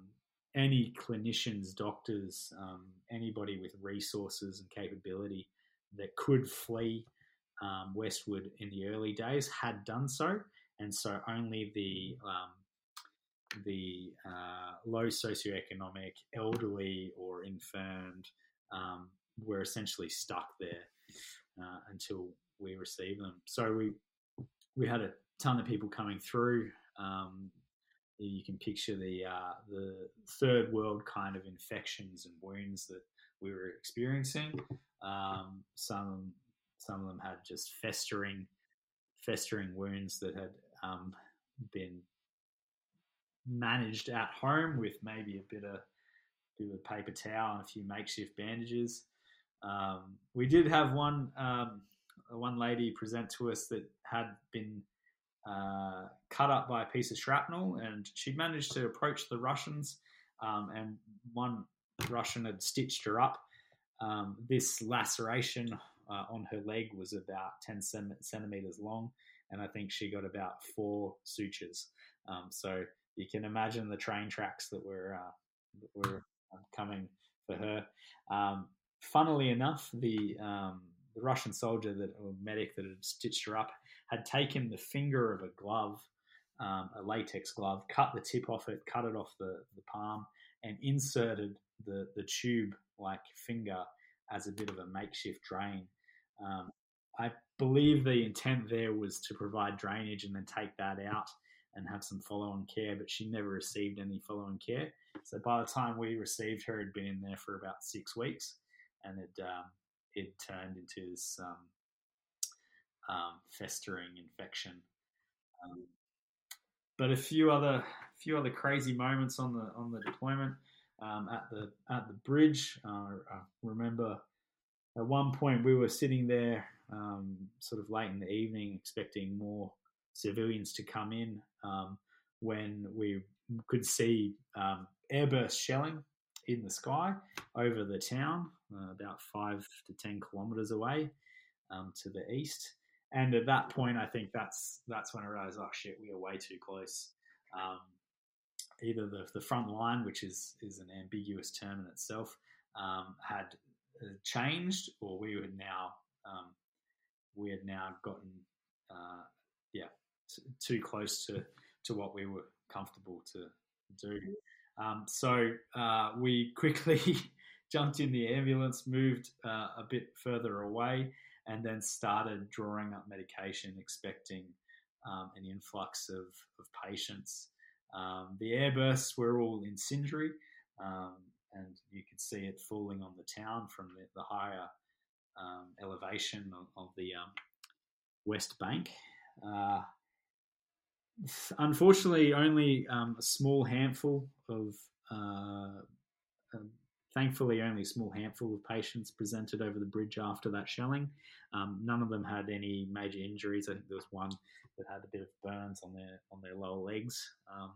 any clinicians, doctors, um, anybody with resources and capability that could flee um, westward in the early days had done so, and so only the um, the uh, low socioeconomic, elderly or infirmed um, were essentially stuck there uh, until we received them. So we we had a ton of people coming through. Um, you can picture the uh, the third world kind of infections and wounds that we were experiencing. Um, some some of them had just festering festering wounds that had um, been managed at home with maybe a bit of, bit of paper towel and a few makeshift bandages. Um, we did have one um, one lady present to us that had been uh, cut up by a piece of shrapnel, and she managed to approach the Russians, um, and one Russian had stitched her up. Um, this laceration uh, on her leg was about ten centimetres long, and I think she got about four sutures. Um, so you can imagine the train tracks that were uh, that were coming for her. Um, funnily enough, the um, the Russian soldier that or medic that had stitched her up had taken the finger of a glove, um, a latex glove, cut the tip off it, cut it off the, the palm, and inserted the the tube-like finger as a bit of a makeshift drain. Um, I believe the intent there was to provide drainage and then take that out and have some follow-on care, but she never received any follow-on care. So by the time we received her, it had been in there for about six weeks, and it um, it turned into this um, um, festering infection. Um, but a few other few other crazy moments on the on the deployment um, at the at the bridge. Uh, I remember at one point we were sitting there, um, sort of late in the evening, expecting more civilians to come in, um, when we could see um, airburst shelling in the sky over the town, uh, about five to ten kilometres away um, to the east. And at that point, I think that's that's when I realised, oh shit, we are way too close. Um, either the, the front line, which is, is an ambiguous term in itself, um, had changed, or we had now um, we had now gotten uh, yeah. too close to, to what we were comfortable to do. Um, so uh, we quickly jumped in the ambulance, moved uh, a bit further away, and then started drawing up medication, expecting um, an influx of, of patients. Um, the airbursts were all incendiary, um, and you could see it falling on the town from the, the higher um, elevation of, of the um, West Bank. Uh, Unfortunately, only um, a small handful of, uh, um, thankfully, only a small handful of patients presented over the bridge after that shelling. Um, none of them had any major injuries. I think there was one that had a bit of burns on their on their lower legs. Um,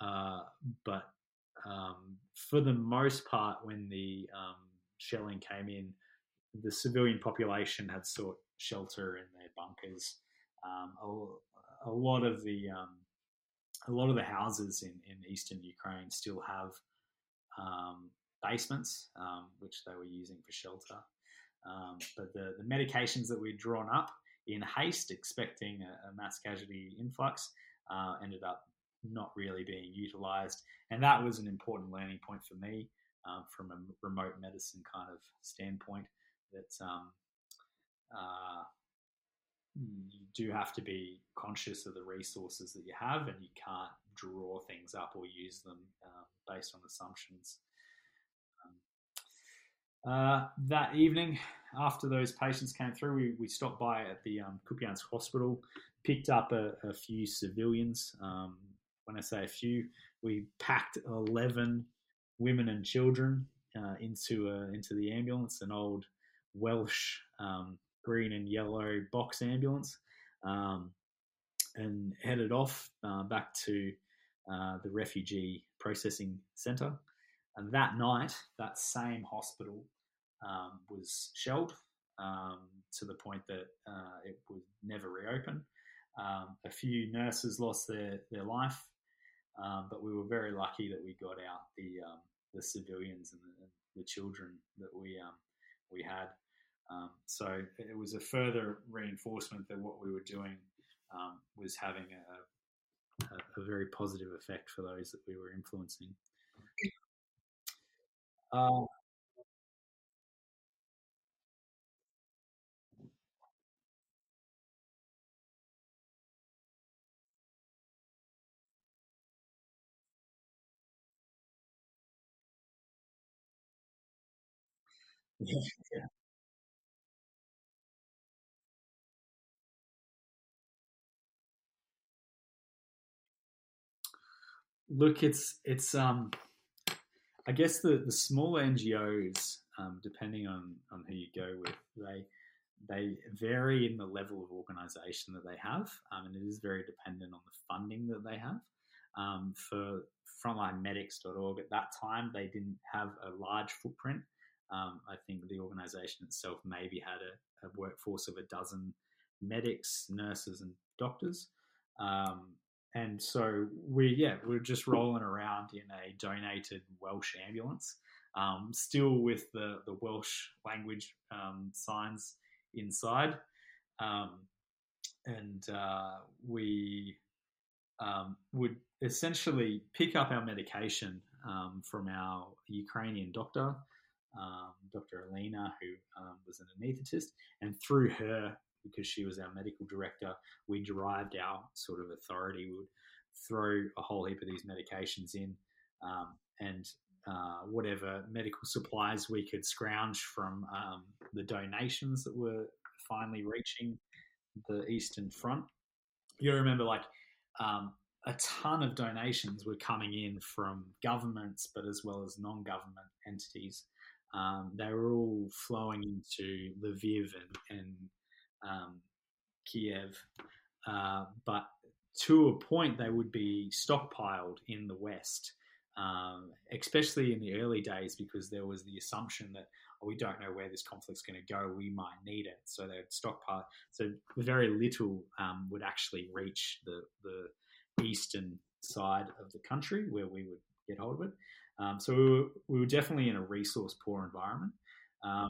uh, but um, for the most part, when the um, shelling came in, the civilian population had sought shelter in their bunkers. Um, all, A lot of the um, a lot of the houses in, in eastern Ukraine still have um, basements, um, which they were using for shelter. Um, but the, the medications that we'd drawn up in haste, expecting a, a mass casualty influx, uh, ended up not really being utilised. And that was an important learning point for me um, from a remote medicine kind of standpoint, that um, uh, you do have to be conscious of the resources that you have, and you can't draw things up or use them uh, based on assumptions. Um, uh, that evening, after those patients came through, we, we stopped by at the um, Kupyansk hospital, picked up a, a few civilians. Um, when I say a few, we packed eleven women and children uh, into a, into the ambulance, an old Welsh um green and yellow box ambulance, um, and headed off uh, back to uh, the refugee processing centre. And that night, that same hospital um, was shelled um, to the point that uh, it would never reopen. Um, a few nurses lost their, their life, um, but we were very lucky that we got out the um, the civilians and the, the children that we um, we had. Um, so it was a further reinforcement that what we were doing um, was having a, a, a very positive effect for those that we were influencing. Uh, yeah. Look, it's it's um, I guess the, the smaller N G Os, um, depending on, on who you go with, they they vary in the level of organisation that they have, um, and it is very dependent on the funding that they have. Um, for Frontline Medics dot org, at that time they didn't have a large footprint. Um, I think the organisation itself maybe had a, a workforce of a dozen medics, nurses, and doctors. Um, And so we, yeah, we're just rolling around in a donated Welsh ambulance, um, still with the, the Welsh language um, signs inside. Um, and uh, we um, would essentially pick up our medication um, from our Ukrainian doctor, um, Dr Alina, who um, was an anaesthetist, and through her, because she was our medical director, we derived our sort of authority. We would throw a whole heap of these medications in um, and uh, whatever medical supplies we could scrounge from um, the donations that were finally reaching the Eastern Front. You remember, like, um, a ton of donations were coming in from governments, but as well as non-government entities. Um, they were all flowing into Lviv and, and Um, Kiev, uh, but to a point they would be stockpiled in the West, um, especially in the early days, because there was the assumption that, oh, we don't know where this conflict's going to go, we might need it, so they'd stockpile. So very little um, would actually reach the, the eastern side of the country where we would get hold of it. Um, so we were, we were definitely in a resource-poor environment. Um,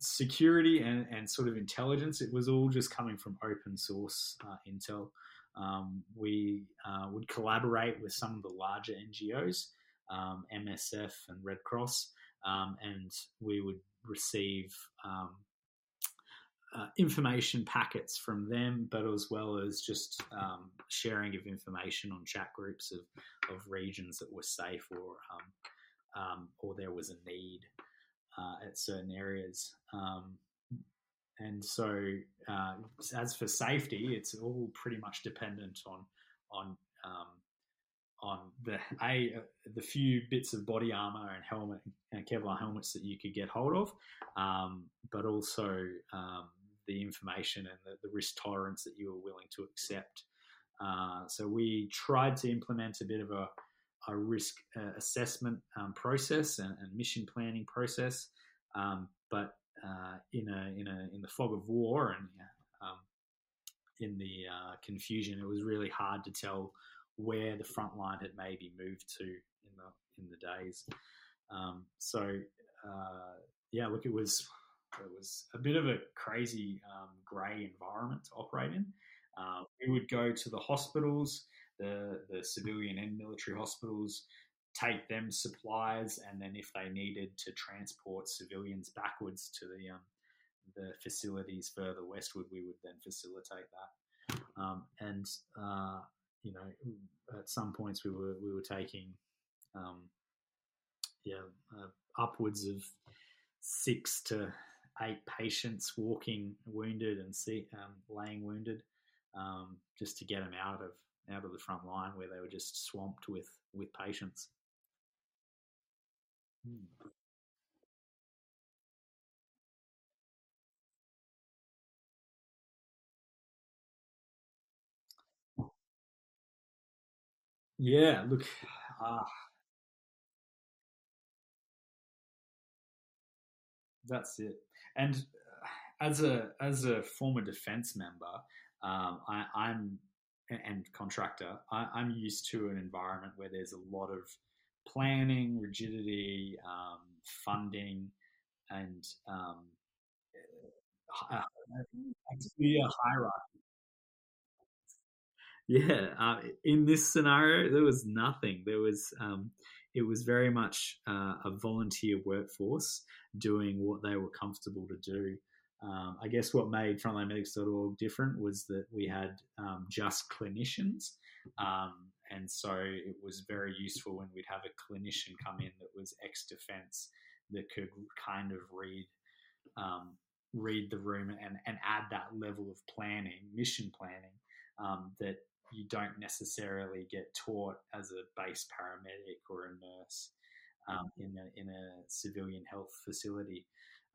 security and, and sort of intelligence, it was all just coming from open source uh, intel. Um, we uh, would collaborate with some of the larger N G Os, um, M S F and Red Cross, um, and we would receive um, uh, information packets from them, but as well as just um, sharing of information on chat groups of, of regions that were safe or, um, um, or there was a need Uh, at certain areas. Um, and so uh, as for safety, it's all pretty much dependent on on um, on the a uh, the few bits of body armour and helmet and Kevlar helmets that you could get hold of, um, but also um, the information and the, the risk tolerance that you were willing to accept. Uh, so we tried to implement a bit of a a risk uh, assessment um, process and, and mission planning process, um, but uh, in a in a in the fog of war and um, in the uh, confusion, it was really hard to tell where the front line had maybe moved to in the in the days. Um, so uh, yeah, look, it was it was a bit of a crazy um, grey environment to operate in. Uh, we would go to the hospitals, the, the civilian and military hospitals, take them supplies, and then if they needed to transport civilians backwards to the um, the facilities further westward, we would then facilitate that. Um, and uh, you know, at some points we were we were taking um, yeah uh, upwards of six to eight patients walking wounded and see, um, laying wounded. Um, just to get them out of out of the front line where they were just swamped with with patients. Hmm. Yeah, look, ah, That's it. And as a as a former defence member, um, I, I'm and contractor, I, I'm used to an environment where there's a lot of planning, rigidity, um, funding, and um, a clear hierarchy. Yeah, uh, in this scenario, there was nothing. There was, um, it was very much uh, a volunteer workforce doing what they were comfortable to do. Um, I guess what made Frontline Medics dot org different was that we had um, just clinicians, um, and so it was very useful when we'd have a clinician come in that was ex-defence that could kind of read. Um, read the room and, and add that level of planning, mission planning, um, that you don't necessarily get taught as a base paramedic or a nurse um, in a in a civilian health facility.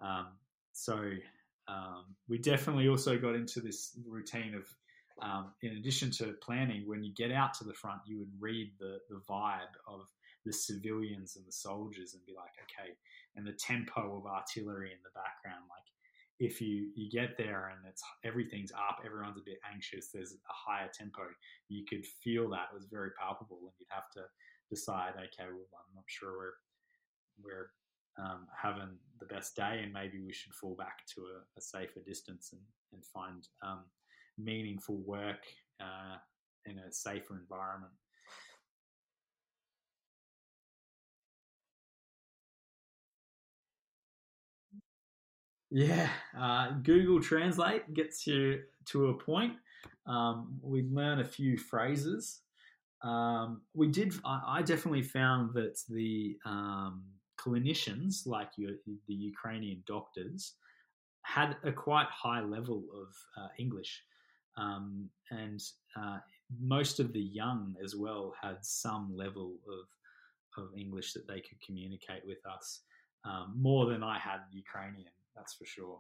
Um, so um, we definitely also got into this routine of, um, in addition to planning, when you get out to the front, you would read the, the vibe of the civilians and the soldiers and be like, okay, and the tempo of artillery in the background, like, if you, you get there and it's everything's up, everyone's a bit anxious, there's a higher tempo, you could feel that. It was very palpable, and you'd have to decide, okay, well, I'm not sure we're we're um, having the best day, and maybe we should fall back to a, a safer distance and, and find um, meaningful work uh, in a safer environment. Yeah, uh, Google Translate gets you to a point. Um, we learn a few phrases. Um, we did. I, I definitely found that the um, clinicians, like your, the Ukrainian doctors, had a quite high level of uh, English, um, and uh, most of the young as well had some level of of English that they could communicate with us, um, more than I had Ukrainian. That's for sure.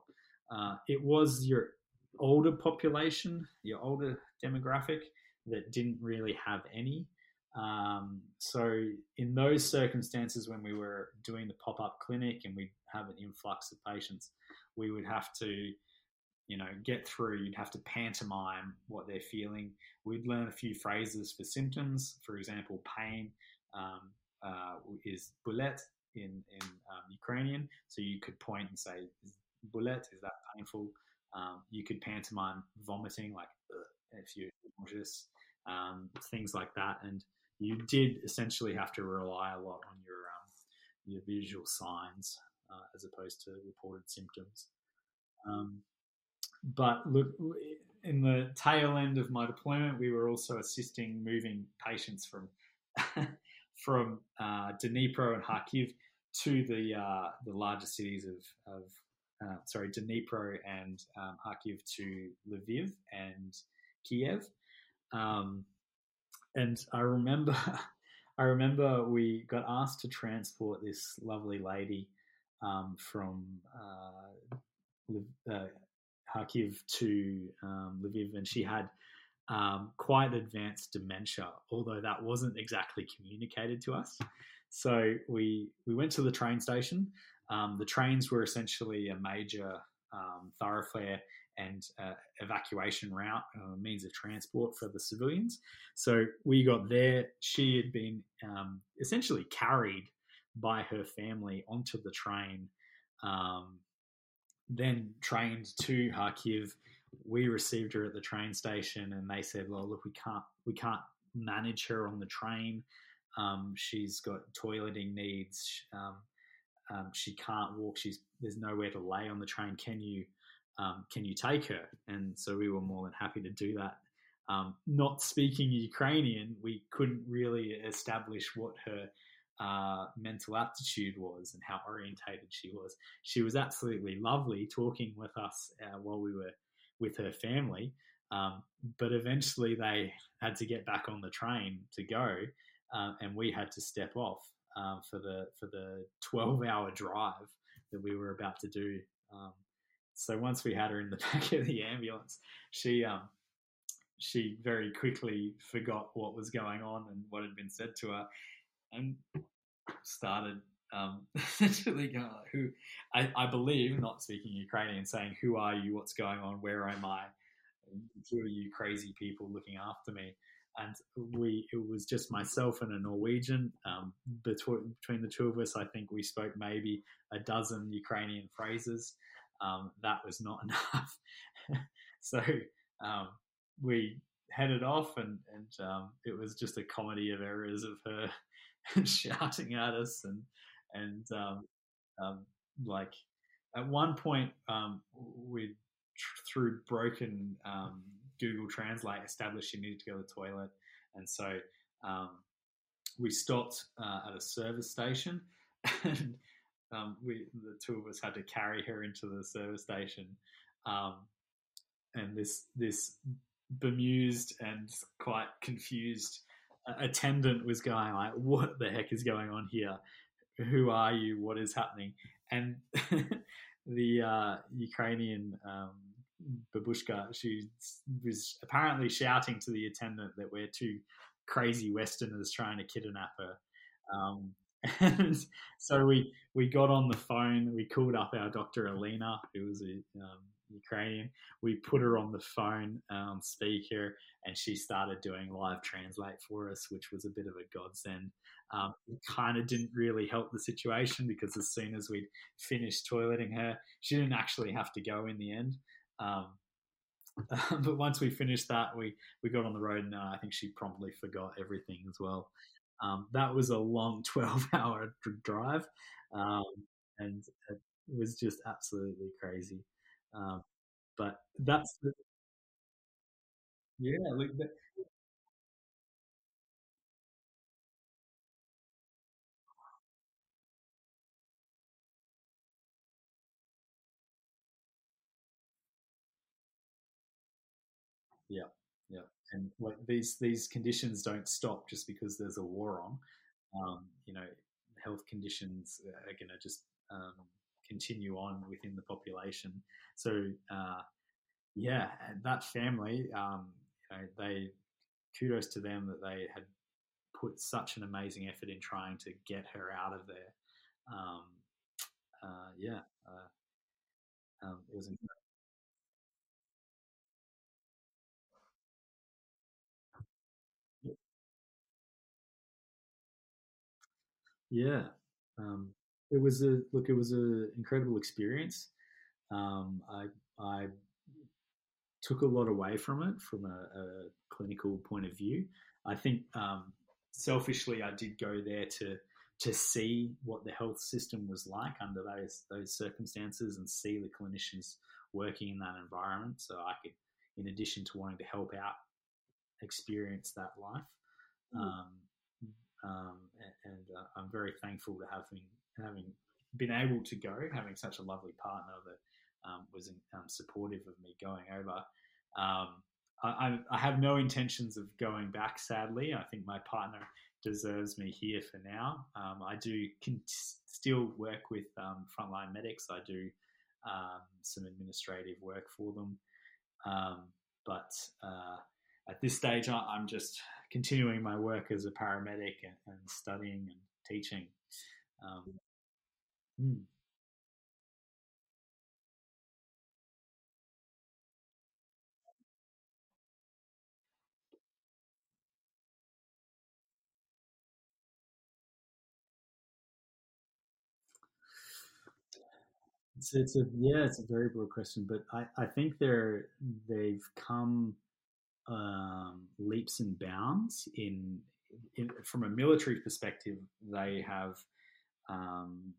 Uh, it was your older population, your older demographic that didn't really have any. Um, so in those circumstances, when we were doing the pop-up clinic and we'd have an influx of patients, we would have to, you know, get through, you'd have to pantomime what they're feeling. We'd learn a few phrases for symptoms. For example, pain um, uh, is bullet. in in um, Ukrainian, so you could point and say bullet, is that painful? Um, you could pantomime vomiting, like if you're nauseous, um, things like that, and you did essentially have to rely a lot on your um, your visual signs uh, as opposed to reported symptoms. Um, but look, in the tail end of my deployment, we were also assisting moving patients from from uh, Dnipro and Kharkiv to the uh, the larger cities of, of uh, sorry, Dnipro and um, Kharkiv to Lviv and Kiev. Um, and I remember, I remember we got asked to transport this lovely lady um, from uh, uh, Kharkiv to um, Lviv, and she had Um, quite advanced dementia, although that wasn't exactly communicated to us. So we we went to the train station. Um, the trains were essentially a major um, thoroughfare and uh, evacuation route, uh, means of transport for the civilians. So we got there. She had been um, essentially carried by her family onto the train, um, then trained to Kharkiv. We received her at the train station, and they said, "Well, look, we can't, we can't manage her on the train. Um, she's got toileting needs. Um, um, she can't walk. She's there's nowhere to lay on the train. Can you, um, can you take her?" And so we were more than happy to do that. Um, not speaking Ukrainian, we couldn't really establish what her uh, mental aptitude was and how orientated she was. She was absolutely lovely talking with us uh, while we were with her family, um, but eventually they had to get back on the train to go, um, and we had to step off um, for the for the twelve-hour drive that we were about to do. Um, so once we had her in the back of the ambulance, she um, she very quickly forgot what was going on and what had been said to her, and started um, essentially going, like, who I, I believe, not speaking Ukrainian, saying, who are you, what's going on, where am I, who are you crazy people looking after me? And we, it was just myself and a Norwegian. Um, between, between the two of us, I think we spoke maybe a dozen Ukrainian phrases. Um, that was not enough. So um, we headed off, and, and um, it was just a comedy of errors of her shouting at us. And, and um, um, like, at one point, um, we, through broken um Google Translate, established she needed to go to the toilet, and so um, we stopped uh, at a service station, and um, we the two of us had to carry her into the service station, um, and this this bemused and quite confused attendant was going like, "What the heck is going on here? Who are you? What is happening?" And the uh, Ukrainian um, babushka, she was apparently shouting to the attendant that we're two crazy Westerners trying to kidnap her. Um, and so we, we got on the phone, we called up our Dr Alina, who was a um, Ukrainian. We put her on the phone um, speaker, and she started doing live translate for us, which was a bit of a godsend. Um, it kind of didn't really help the situation, because as soon as we'd finished toileting her, she didn't actually have to go in the end. Um, but once we finished that, we, we got on the road, and uh, I think she promptly forgot everything as well. Um, that was a long twelve-hour drive, um, and it was just absolutely crazy. Um, but that's the, yeah, look, that, yeah, yeah, and like these these conditions don't stop just because there's a war on. Um, you know, health conditions are going to just um, continue on within the population. So, uh, yeah, that family, um, you know, they kudos to them that they had put such an amazing effort in trying to get her out of there. Um, uh, yeah, uh, um, it was incredible. Yeah, um, it was a look. It was an incredible experience. Um, I I took a lot away from it from a, a clinical point of view. I think um, selfishly, I did go there to to see what the health system was like under those those circumstances, and see the clinicians working in that environment, so I could, in addition to wanting to help out, experience that life. Mm. Um, Um, and, and uh, I'm very thankful to having having been able to go, having such a lovely partner that um, was in, um, supportive of me going over. Um, I, I have no intentions of going back, sadly. I think my partner deserves me here for now. Um, I do can still work with um, Frontline Medics. I do um, some administrative work for them. Um, but... Uh, At this stage, I'm just continuing my work as a paramedic and, and studying and teaching. Um, mm. It's, it's a yeah, it's a very broad question, but I, I think they're they've come. Um, leaps and bounds in, in from a military perspective. They have um,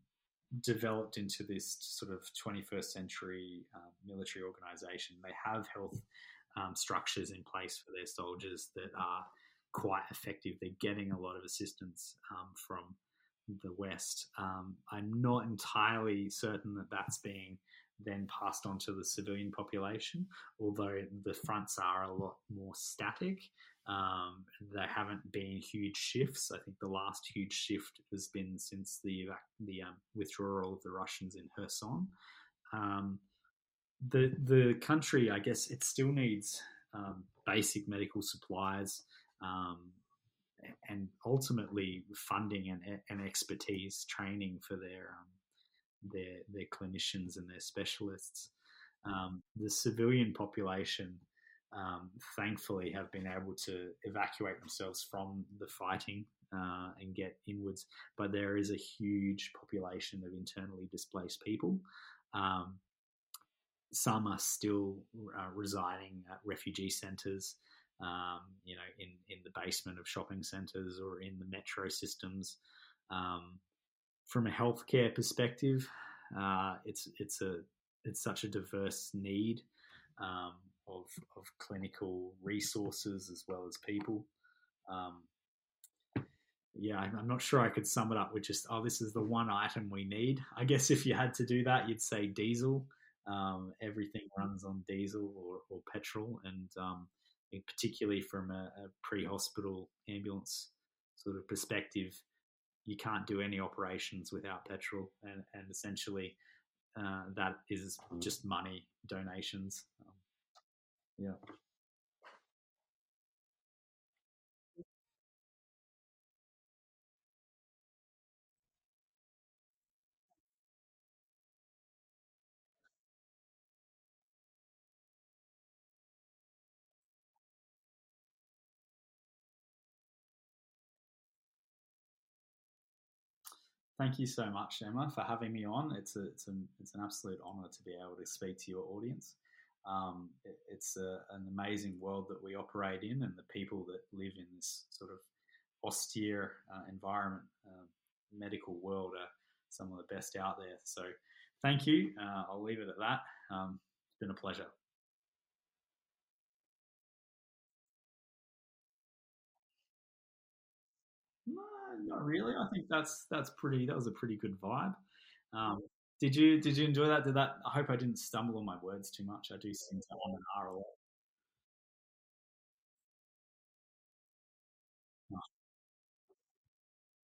developed into this sort of twenty-first century uh, military organization. They have health um, structures in place for their soldiers that are quite effective. They're getting a lot of assistance um, from the West. Um, I'm not entirely certain that that's being then passed on to the civilian population, although the fronts are a lot more static. Um, there haven't been huge shifts. I think the last huge shift has been since the the um, withdrawal of the Russians in Kherson. Um, the the country, I guess, it still needs um, basic medical supplies, um, and ultimately funding and, and expertise training for their um, their their clinicians and their specialists. Um, the civilian population, um, thankfully, have been able to evacuate themselves from the fighting uh, and get inwards. But there is a huge population of internally displaced people. Um, some are still uh, residing at refugee centres, um, you know, in, in the basement of shopping centres or in the metro systems. Um, from a healthcare perspective, uh, it's it's a it's such a diverse need um, of of clinical resources as well as people. Um, yeah, I'm not sure I could sum it up with just, oh, this is the one item we need. I guess if you had to do that, you'd say diesel. Um, everything runs on diesel or, or petrol, and um, particularly from a, a pre-hospital ambulance sort of perspective, you can't do any operations without petrol, and, and essentially uh, that is just money, donations. Um, yeah. Thank you so much, Emma, for having me on. It's a, it's, a, it's an absolute honour to be able to speak to your audience. Um, it, it's a, an amazing world that we operate in, and the people that live in this sort of austere uh, environment, uh, medical world, are some of the best out there. So thank you. Uh, I'll leave it at that. Um, it's been a pleasure. Not really. I think that's that's pretty. That was a pretty good vibe. Um, did you did you enjoy that? Did that? I hope I didn't stumble on my words too much. I do sing to on an R a lot.